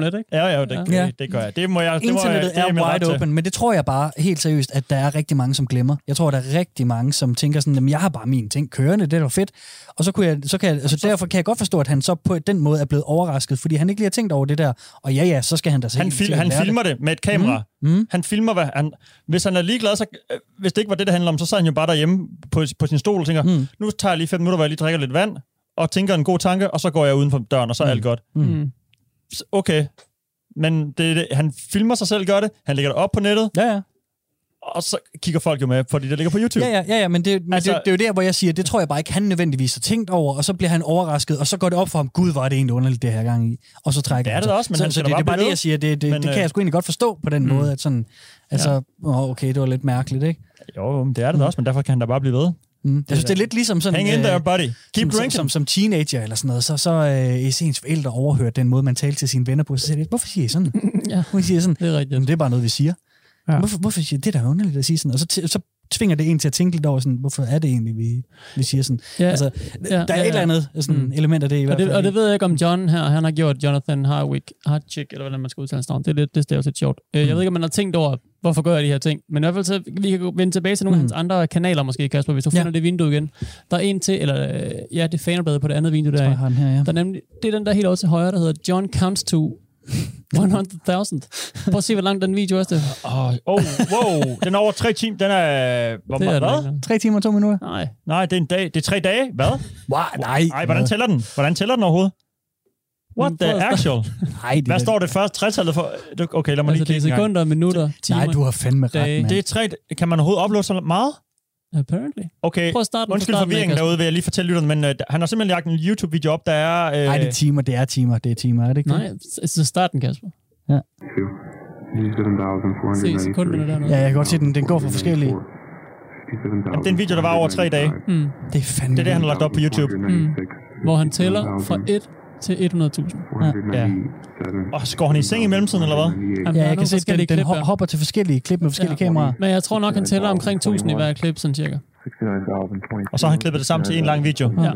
lidt, ikke? Ja, det gør jeg. Det må jeg... Internettet er wide open, men det tror jeg bare, helt seriøst, at der er rigtig mange, som glemmer. Jeg tror, der er rigtig mange, som tænker sådan, jeg har bare mine ting kørende, det er da fedt. Og derfor kan jeg godt forstå, at han så på den måde er blevet overrasket, fordi han ikke lige har tænkt over det der, og så skal han da... Han filmer det med et kamera. Han filmer, hvad han... Hvis han er ligeglad, så... Hvis det ikke var det handler om, så sad han jo bare derhjemme på sin stol og tænker, nu tager jeg lige 5 minutter, hvor jeg lige drikker lidt vand, og tænker en god tanke, og så går jeg uden for døren, og så er alt godt. Okay. Men det, han filmer sig selv, gør det. Han lægger det op på nettet. Ja. Og så kigger folk jo med, fordi det ligger på YouTube. Ja, men det er jo der, hvor jeg siger, det tror jeg bare ikke, han nødvendigvis har tænkt over, og så bliver han overrasket, og så går det op for ham, gud, var det egentlig underligt, det her gang i. Og så trækker han sig. Det er det også, men det er bare det, jeg siger, det kan jeg sgu egentlig godt forstå på den måde, at sådan, altså, okay, det var lidt mærkeligt, ikke? Jo, det er det også, men derfor kan han da bare blive ved. Jeg synes, det er lidt ligesom sådan... Hang in there, buddy. Keep drinking. Som teenager eller sådan noget, så ens forældre overhører den måde, man taler til sine venner på. Så siger, hvorfor siger I sådan? Hvorfor siger I sådan? Det er rigtigt. Det er bare noget, vi siger. Ja. Hvorfor siger det der underligt at sige sådan? Og så tvinger det en til at tænke lidt over, sådan, hvorfor er det egentlig, vi siger sådan? Ja. Altså, der er et eller andet sådan, element af det i hvert fald. Og det ved jeg ikke, om John her, han har gjort Jonathan Hartwick, eller hvordan man skal udtale hans navn. Det er jo lidt sjovt. Jeg ved ikke, om man har tænkt over, hvorfor gør jeg de her ting? Men i hvert fald, så vi kan vende tilbage til nogle af hans andre kanaler, måske, Kasper, hvis du finder det vindue igen. Der er en til, eller det fanerbladet på det andet vindue, der er. Han her, ja. Det er den der helt over til højre, der hedder John Counts to 100.000. Prøv at se, hvor lang den video er. Wow. Den er over 3 timer. Den er... Hvad? 3 timer og 2 minutter? Nej, det er en dag. Det er 3 dage. Hvad? Wow, nej. Nej, hvordan tæller den? Hvordan tæller den overhovedet? What the actual? Hvad står det først? 3-tallet for... Okay, lad mig lige kigge en gang. Det er sekunder, minutter, timer. Nej, du har fandme ret, mand. Det er 3... Kan man overhovedet uploade så meget? Apparently. Okay, undskyld forvirringen derude, vil jeg lige fortælle lytterne, men han har simpelthen lagt en YouTube-video op, der er... Nej, det er timer, er det ikke? Nej, så starten, Kasper. Ja. Se sekunderne dernede. Ja, jeg kan godt se, den går for forskellige. Jamen, den video, der var over 3 dage. Det er fandme... Det er det, han har lagt op på YouTube. Hvor han tæller fra 1 til 100.000. Ja. Ja. Og så går han i seng i mellemtiden, eller hvad? Han jeg kan se, at den hopper til forskellige klip med forskellige kameraer. Men jeg tror nok, han tæller omkring 1.000 i hver klip, sådan cirka. Og så har han klippet det sammen til en lang video. Ja.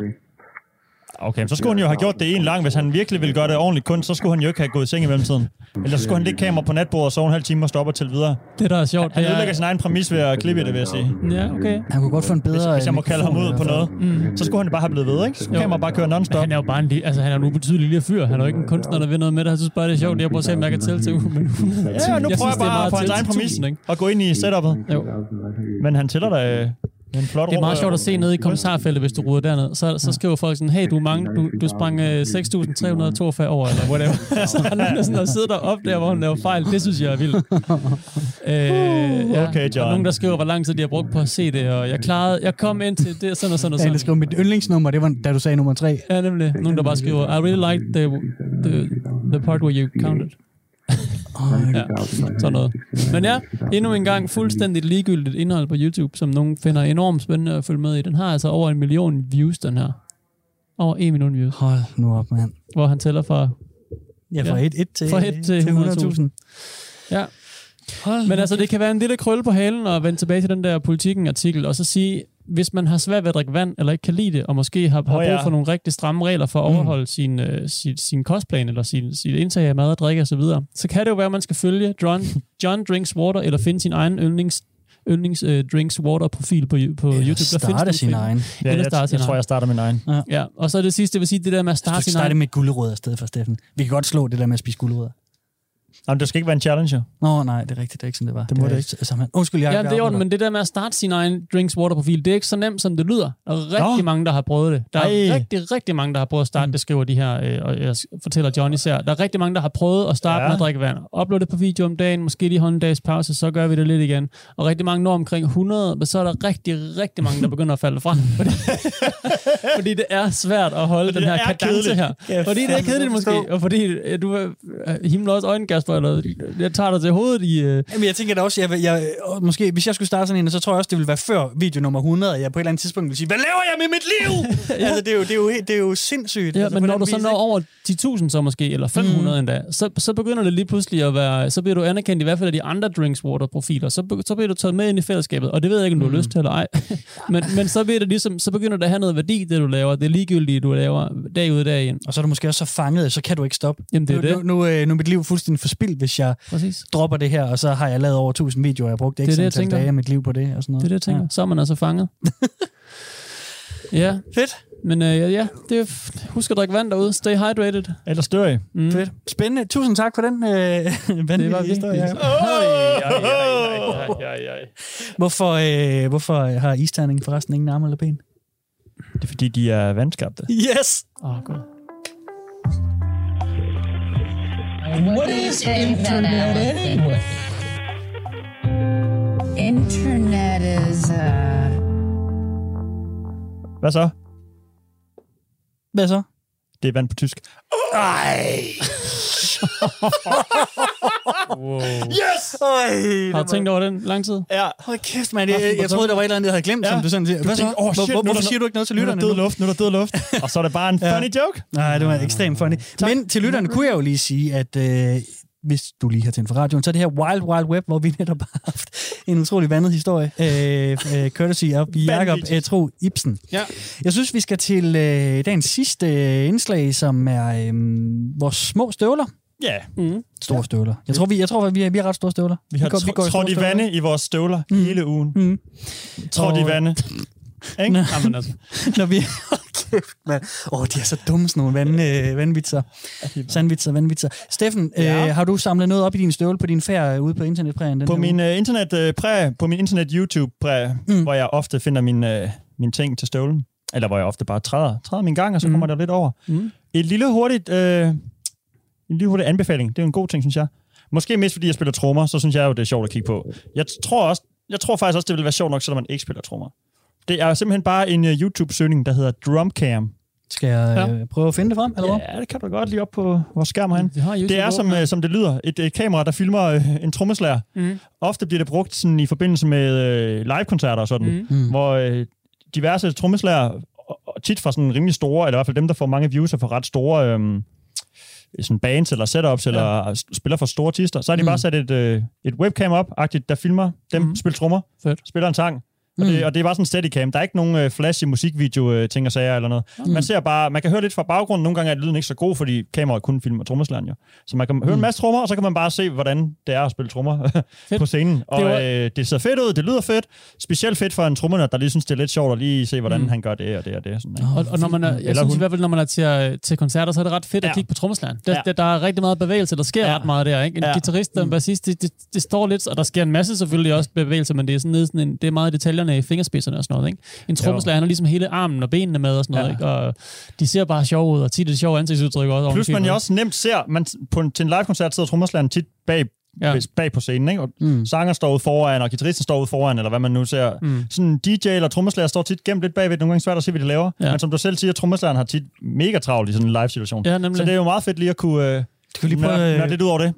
Okay, så skulle han jo have gjort det en lang. Hvis han virkelig ville gøre det ordentligt kun, så skulle han jo ikke have gået i seng i mellemtiden. Eller så skulle han lægge kamera på natbordet og sove en halv time og stoppe og til videre. Det der er sjovt. Han ødelægger sin egen præmis ved at klippe det, vil jeg sige. Ja, okay. Han kunne godt få en bedre... Hvis jeg må kalde ham ud på noget, så skulle han bare have blevet ved, ikke? Så skulle kameraet bare køre non-stop. Han er jo bare en han er en ubetydelig lille fyr. Han er jo ikke en kunstner, der ved noget med det. Jeg synes bare, det er sjovt, det jeg prøver at se, om jeg kan tælle til. Ja, nu prøver jeg bare på hans egen præmis og gå ind i setupet. Men han tæller der. Det er meget sjovt at se nede i kommentarfeltet, hvis du ruder derned. Så skriver folk sådan, hey, du sprang 6.342 over, eller whatever. Så han er sådan at sidde deroppe der, hvor hun laver fejl. Det synes jeg er vildt. Okay, John. Og nogen, der skriver, hvor lang tid de har brugt på at se det, og jeg kom ind til det, sådan og sådan og sådan. Ja, det skrev mit yndlingsnummer, det var, da du sagde nummer 3. Ja, nemlig. Nogen, der bare skriver, I really liked the part where you counted. Sådan noget. Men ja, endnu en gang fuldstændigt ligegyldigt indhold på YouTube, som nogen finder enormt spændende at følge med i. Den har altså over 1 million views, den her. Over 1 million views. Hold nu op, mand. Hvor han tæller fra... Ja, fra 1 til 100.000. Ja. Men altså, det kan være en lille krølle på halen og vende tilbage til den der Politiken-artikel, og så sige, hvis man har svært ved at drikke vand, eller ikke kan lide det, og måske har brug for nogle rigtig stramme regler for at overholde sin kostplan, eller sit indtag af mad og drikke osv., så kan det jo være, at man skal følge John Drinks Water, eller finde sin egen yndlings Drinks Water profil på YouTube. Starte sin egen. Ja, jeg tror, jeg starter min egen. Ja. Ja. Og så det sidste, jeg vil sige, det der med at starte sin egen. Du starter med gulerødder i stedet for, Steffen. Vi kan godt slå det der med at spise gulerødder. Jamen, det skal ikke være en challenge. Nå, nej, det er rigtigt. Det er ikke sådan, det var. Det må det ikke. Undskyld, jeg det er ordentligt, men det der med at starte sin egen Drinks Water-profil, det er ikke så nemt, som det lyder. Der er rigtig mange, der har prøvet det. Der er rigtig mange, der har prøvet at starte, det skriver de her, og jeg fortæller Johnny især. Der er rigtig mange, der har prøvet at starte med at drikke vand. Uploade på video om dagen, måske lige holde en dags pause, så gør vi det lidt igen. Og rigtig mange når omkring 100, men så er der rigtig mange, der begynder at falde fra. Fordi det er svært at holde den her kadence her. Fordi det er kedeligt måske, og fordi du himler også øjnene, Kasper, eller jeg tager dig til hovedet i... Jamen, jeg tænker da også, jeg måske, hvis jeg skulle starte sådan en, så tror jeg også, det ville være før video nummer 100, at jeg på et eller andet tidspunkt ville sige, hvad laver jeg med mit liv? Altså, det er jo sindssygt. Ja, altså, men når du så når over 10.000 så måske, eller 500 endda, så begynder det lige pludselig at være... Så bliver du anerkendt i hvert fald af de andre Drinks Water-profiler, så bliver du taget med ind i fællesskabet, og det ved jeg ikke, om du har lyst til eller ej. men så bliver det ligesom, så begynder det at have noget værdi, det du laver, det ligegyldige, du laver dag ud dag ind. Og så er du måske også så fanget, så kan du ikke stoppe. Jamen, det er det. Nu mit liv fuldstændig forspild, hvis jeg dropper det her, og så har jeg lavet over 1.000 videoer, jeg brugte ikke sådan dage af mit liv på det, og sådan noget. Det er det, jeg tænker. Ja. Så er man altså fanget. Ja. Fedt. Men husk at drikke vand derude. Stay hydrated. Eller stør I. Fedt. Spændende. Tusind tak for den vanvittige historie. Hvorfor har isterningen forresten ingen arme eller ben? Det er, fordi de er vandskabte. Yes! Godt. What is internet anyway? Internet is Hvad så? Det er vand på tysk. Ej! Wow. Yes! Ej, har du tænkt over den lang tid? Ja. Hold kæft, man. Jeg troede, der var et eller andet, jeg havde glemt, som du sådan siger. Hvad så? Hvorfor siger du ikke noget til lytterne? Nu er der død luft. Og så er det bare en funny joke. Nej, det var ekstremt funny. Tak. Men til lytterne kunne jeg jo lige sige, at... hvis du lige har tændt for radioen, så er det her Wild Wild Web, hvor vi netop har haft en utrolig vandet historie. Courtesy af Jakob Ibsen. Ja. Jeg synes, vi skal til dagens sidste indslag, som er vores små støvler. Ja. Store støvler. Jeg tror, vi har ret store støvler. Vi går trådt i vande i vores støvler hele ugen. Trådt i vande. Ikke? Jamen altså. Når vi... de er så dumme, sådan nogle vandvitser. Sandvitser, vandvitser. Steffen, har du samlet noget op i din støvle på din færd ude på internetprægen? På min internet YouTube-præge, hvor jeg ofte finder min ting til støvlen. Eller hvor jeg ofte bare træder min gang, og så kommer der lidt over. En lille hurtig anbefaling. Det er en god ting, synes jeg. Måske mest fordi jeg spiller trommer, så synes jeg jo, det er sjovt at kigge på. Jeg tror faktisk også, det ville være sjovt nok, selvom man ikke spiller trommer. Det er simpelthen bare en YouTube-søgning, der hedder Drumcam. Skal jeg prøve at finde det frem, eller hvad? Ja, det kan du godt lige op på vores skærm herinde. Det er, som det lyder, et kamera, der filmer en trommeslager. Ofte bliver det brugt sådan, i forbindelse med live-koncerter og sådan, hvor diverse trommeslager tit fra sådan rimelig store, eller i hvert fald dem, der får mange views og får ret store sådan bands eller setups, eller spiller for store artister, så har de bare sat et webcam op-agtigt, der filmer dem, spiller trommer, spiller en sang. Og det er bare sådan en steadicam. Der er ikke nogen flashy musikvideo-ting og sager eller noget. Man ser bare, man kan høre lidt fra baggrunden. Nogle gange er lyden ikke så god, fordi kameraet kun filmer trommeslageren jo. Så man kan høre en masse trommer, og så kan man bare se, hvordan det er at spille trommer på scenen. Og det ser fedt ud, det lyder fedt. Specielt fedt for en trommer, der lige synes, det er lidt sjovt at lige se, hvordan han gør det og det og det. Sådan, og når man er, jeg synes i hvert fald, når man er til koncerter, så er det ret fedt at kigge på trommeslageren. Der er rigtig meget bevægelse, der sker ret meget der. Ikke? En guitarist, en bassist, det står lidt, og der sker en masse selvfølgelig også bevægelse, men det er sådan det er meget detaljer i fingerspidserne og sådan noget, ikke? En trommeslager har ligesom hele armen og benene med og sådan noget, ikke? Og de ser bare sjov ud, og tit er det sjove ansigtsudtryk også. Plus man jo også nemt ser, man til en live-koncert sidder trommeslageren tit bag på scenen, ikke? Og sanger står ud foran, og guitaristen står ud foran, eller hvad man nu ser. Sådan DJ eller trommeslager står tit gemt lidt bagved, nogle gange svært at se, hvad de laver. Men som du selv siger, trommeslageren har tit mega travlt i sådan en live-situation. Ja, så det er jo meget fedt lige at kunne... Skal vi lige prøve lidt ud over det?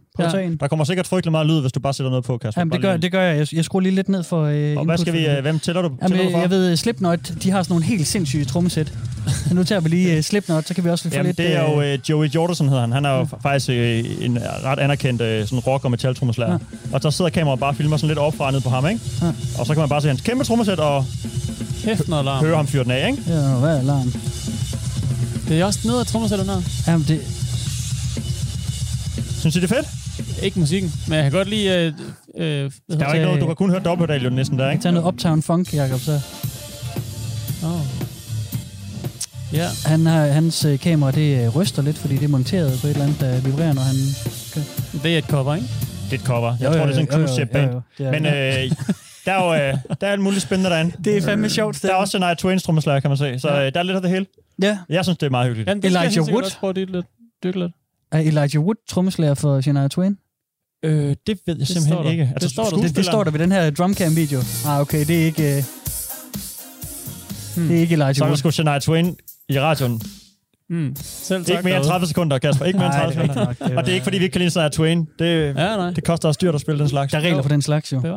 Der kommer sikkert frygtelig meget lyd, hvis du bare sætter noget på, Kasper. Jamen, det gør jeg. Jeg skruer lige lidt ned for... Og hvad skal vi... Hvem tæller du? Jamen, tæller du jeg ved, Slipknot, de har sådan nogle helt sindssyge trommesæt. Nu tager vi lige Slipknot, så kan vi også få lidt... det er jo Joey Jordison, hedder han. Han er jo faktisk en ret anerkendt sådan rock- og metal-trommeslager. Og så sidder kameraet bare og filmer sådan lidt op fra ned på ham, ikke? Og så kan man bare se hans kæmpe trommesæt og... høre ham fyre den af, ikke? Ja, hvad alarm? Det er også ned af trommesættet ned. Jamen, det... Synes I, det er fedt? Ikke musikken, men jeg kan godt lide... der er jo ikke noget, du kan kun høre dobbeltdaljon næsten der, ikke? Tag noget Uptown Funk, Jakob, så. Ja. Hans kamera, det ryster lidt, fordi det er monteret på et eller andet, der vibrerer, når han... Det er et cover, ikke? Det er et cover. Jeg tror, det er sådan en cruise-ship-band. Men der er jo alt muligt spændende derinde. Det er fandme sjovt. Der er også Shania Twain trommeslager, kan man se. Så der er lidt af det hele. Ja. Jeg synes, det er meget hyggeligt. Elijah Wood. Er Elijah Wood trommeslager for Shania Twain? Det ved jeg simpelthen ikke. Altså, det står der ved den her drumcam-video. Okay, det er ikke... Det er ikke Elijah Wood. Så er der sgu Shania Twain i radioen. Selv tak, ikke mere end 30 sekunder, Kasper. Ikke mere end 30 sekunder. Og det er ikke, fordi vi ikke kan lide Shania Twain. Det koster også dyrt at spille den slags. Der er regler for den slags, jo. Det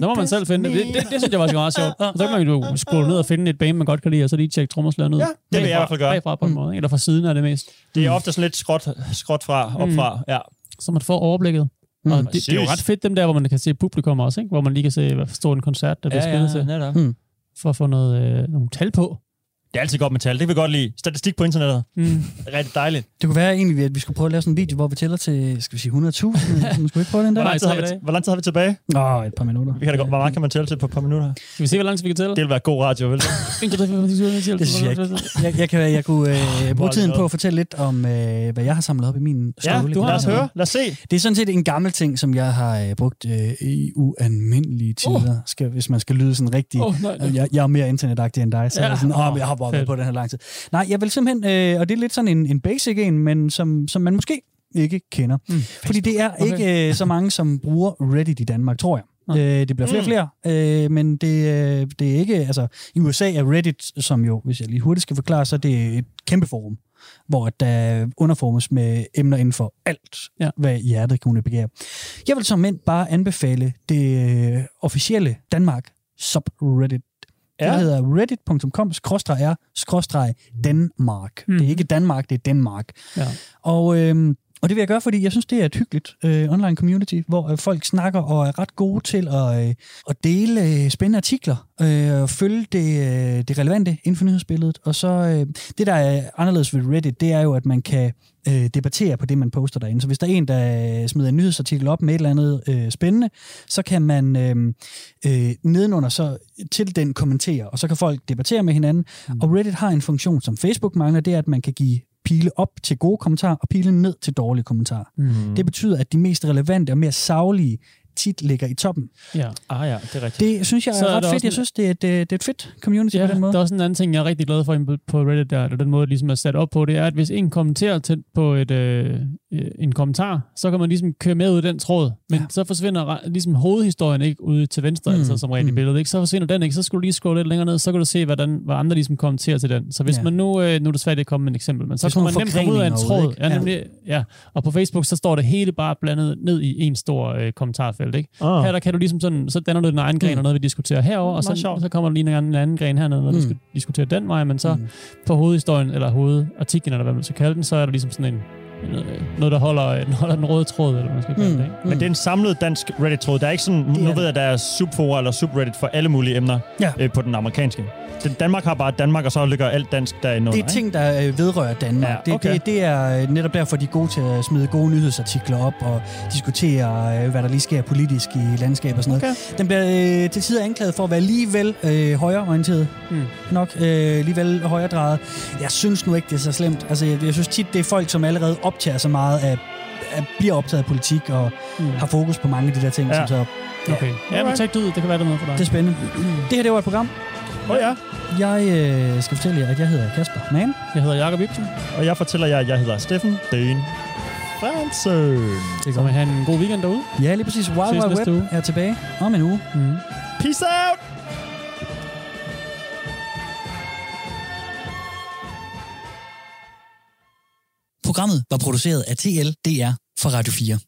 må man selv finde. Det synes jeg var meget sjovt. Så kan man jo scrolle ned og finde et band, man godt kan lide, og så lige tjekke trommeslageren ud. Ja, det vil jeg i hvert fald gøre. Bagfra på en måde, eller fra siden er det mest. Det er ofte sådan lidt skråt fra, opfra. Ja. Så man får overblikket. Og det er jo ret fedt, dem der, hvor man kan se publikum også, ikke? Hvor man lige kan se, hvad for stor en koncert, der bliver spillet til. For at få nogle tal på. Det er altid godt med tal. Det kan vi godt lide. Statistik på internettet. Det er rigtig dejligt. Det kunne være egentlig, at vi skulle prøve at lave sådan en video, hvor vi tæller til, skal vi sige 100.000? Skulle vi ikke prøve den der? Hvor lang tid har vi tilbage? Et par minutter. Vi kan da godt. Hvor meget kan man tælle til på et par minutter? Skal vi se, hvor langt vi kan tælle? Det vil være god radio, vel? Det synes jeg ikke. Jeg kunne bruge tiden på at fortælle lidt om, hvad jeg har samlet op i min stole. Ja, du har også høre. Lad os se. Det er sådan set en gammel ting, som jeg har brugt i ualmindelige tider. Hvis man skal lyde sådan rigtig... Jeg er mere internetagtig end dig, så jeg har været på den her lang tid. Nej, jeg vil simpelthen, og det er lidt sådan en basic en, men som man måske ikke kender. Fordi det er ikke så mange, som bruger Reddit i Danmark, tror jeg. Det bliver flere og flere, men det er ikke, altså i USA er Reddit, som jo, hvis jeg lige hurtigt skal forklare, så det er et kæmpe forum, hvor der underformes med emner inden for alt, hvad hjertet kunne begære. Jeg vil simpelthen bare anbefale det officielle Danmark subreddit. Det hedder reddit.com/r/Denmark. Det er ikke Danmark, det er Denmark. Ja. Og det vil jeg gøre, fordi jeg synes, det er et hyggeligt online community, hvor folk snakker og er ret gode til at dele spændende artikler og følge det relevante inden for nyhedsbilledet. Og så det, der er anderledes ved Reddit, det er jo, at man kan debattere på det, man poster derinde. Så hvis der er en, der smider en nyhedsartikel op med et eller andet spændende, så kan man nedenunder så til den kommentere, og så kan folk debattere med hinanden. Og Reddit har en funktion, som Facebook mangler, det er, at man kan give pile op til gode kommentarer, og pile ned til dårlige kommentarer. Det betyder, at de mest relevante og mere saglige tit ligger i toppen. Ja, det er rigtigt. Det synes jeg er ret fedt. Jeg synes, det er et fedt community på den måde. Der er også en anden ting, jeg er rigtig glad for på Reddit, der, eller den måde, det ligesom er sat op på, det er, at hvis en kommenterer på et en kommentar, så kan man ligesom køre med ud den tråd, men så forsvinder ligesom hovedhistorien ikke ude til venstre, altså som regel i billedet, ikke? Så forsvinder den ikke, så skal du lige scrolle lidt længere ned, så kan du se, hvad andre ligesom kommenterer til den. Så hvis man nu er det svært at komme med et eksempel, men så kommer man nemt komme ud af en tråd. Og på Facebook, så står det hele bare blandet ned i en stor kommentarfelt, ikke? Oh. Her der kan du ligesom sådan, så danner du din egen gren, og noget vi diskuterer herover, og så kommer der lige en anden gren hernede, når du skal diskutere den vej, men så på hovedhistorien, eller hovedartiklen, eller hvad man skal kalde den, så er der ligesom sådan en noget, der holder den røde tråd, eller man skal kalde det, ikke? Men det er en samlet dansk Reddit-tråd. Der er ikke sådan, nu ved jeg, der er subfora eller subreddit for alle mulige emner på den amerikanske. Danmark har bare Danmark, og så ligger alt dansk derinde. Det er ting, der vedrører Danmark. Ja, okay. det er netop derfor, de er gode til at smide gode nyhedsartikler op og diskutere, hvad der lige sker politisk i landskabet og sådan noget. Okay. Den bliver til tider anklaget for at være alligevel højreorienteret. Alligevel højredrejet. Jeg synes nu ikke, det er så slemt. Altså, jeg synes tit, det er folk, som allerede optager så meget af, bliver optaget af politik og har fokus på mange af de der ting, som så... Okay. Ja, men tag det ud. Det kan være noget for dig. Det er spændende. Det her, det var et program. Jeg skal fortælle jer, at jeg hedder Kasper Mangen. Jeg hedder Jakob Ibsen. Og jeg fortæller jer, at jeg hedder Steffen Deen Fransen. Så må I have en god weekend derude. Ja, lige præcis. Wild Wild Web er tilbage om en uge. Peace out! Programmet var produceret af TLDR for Radio 4.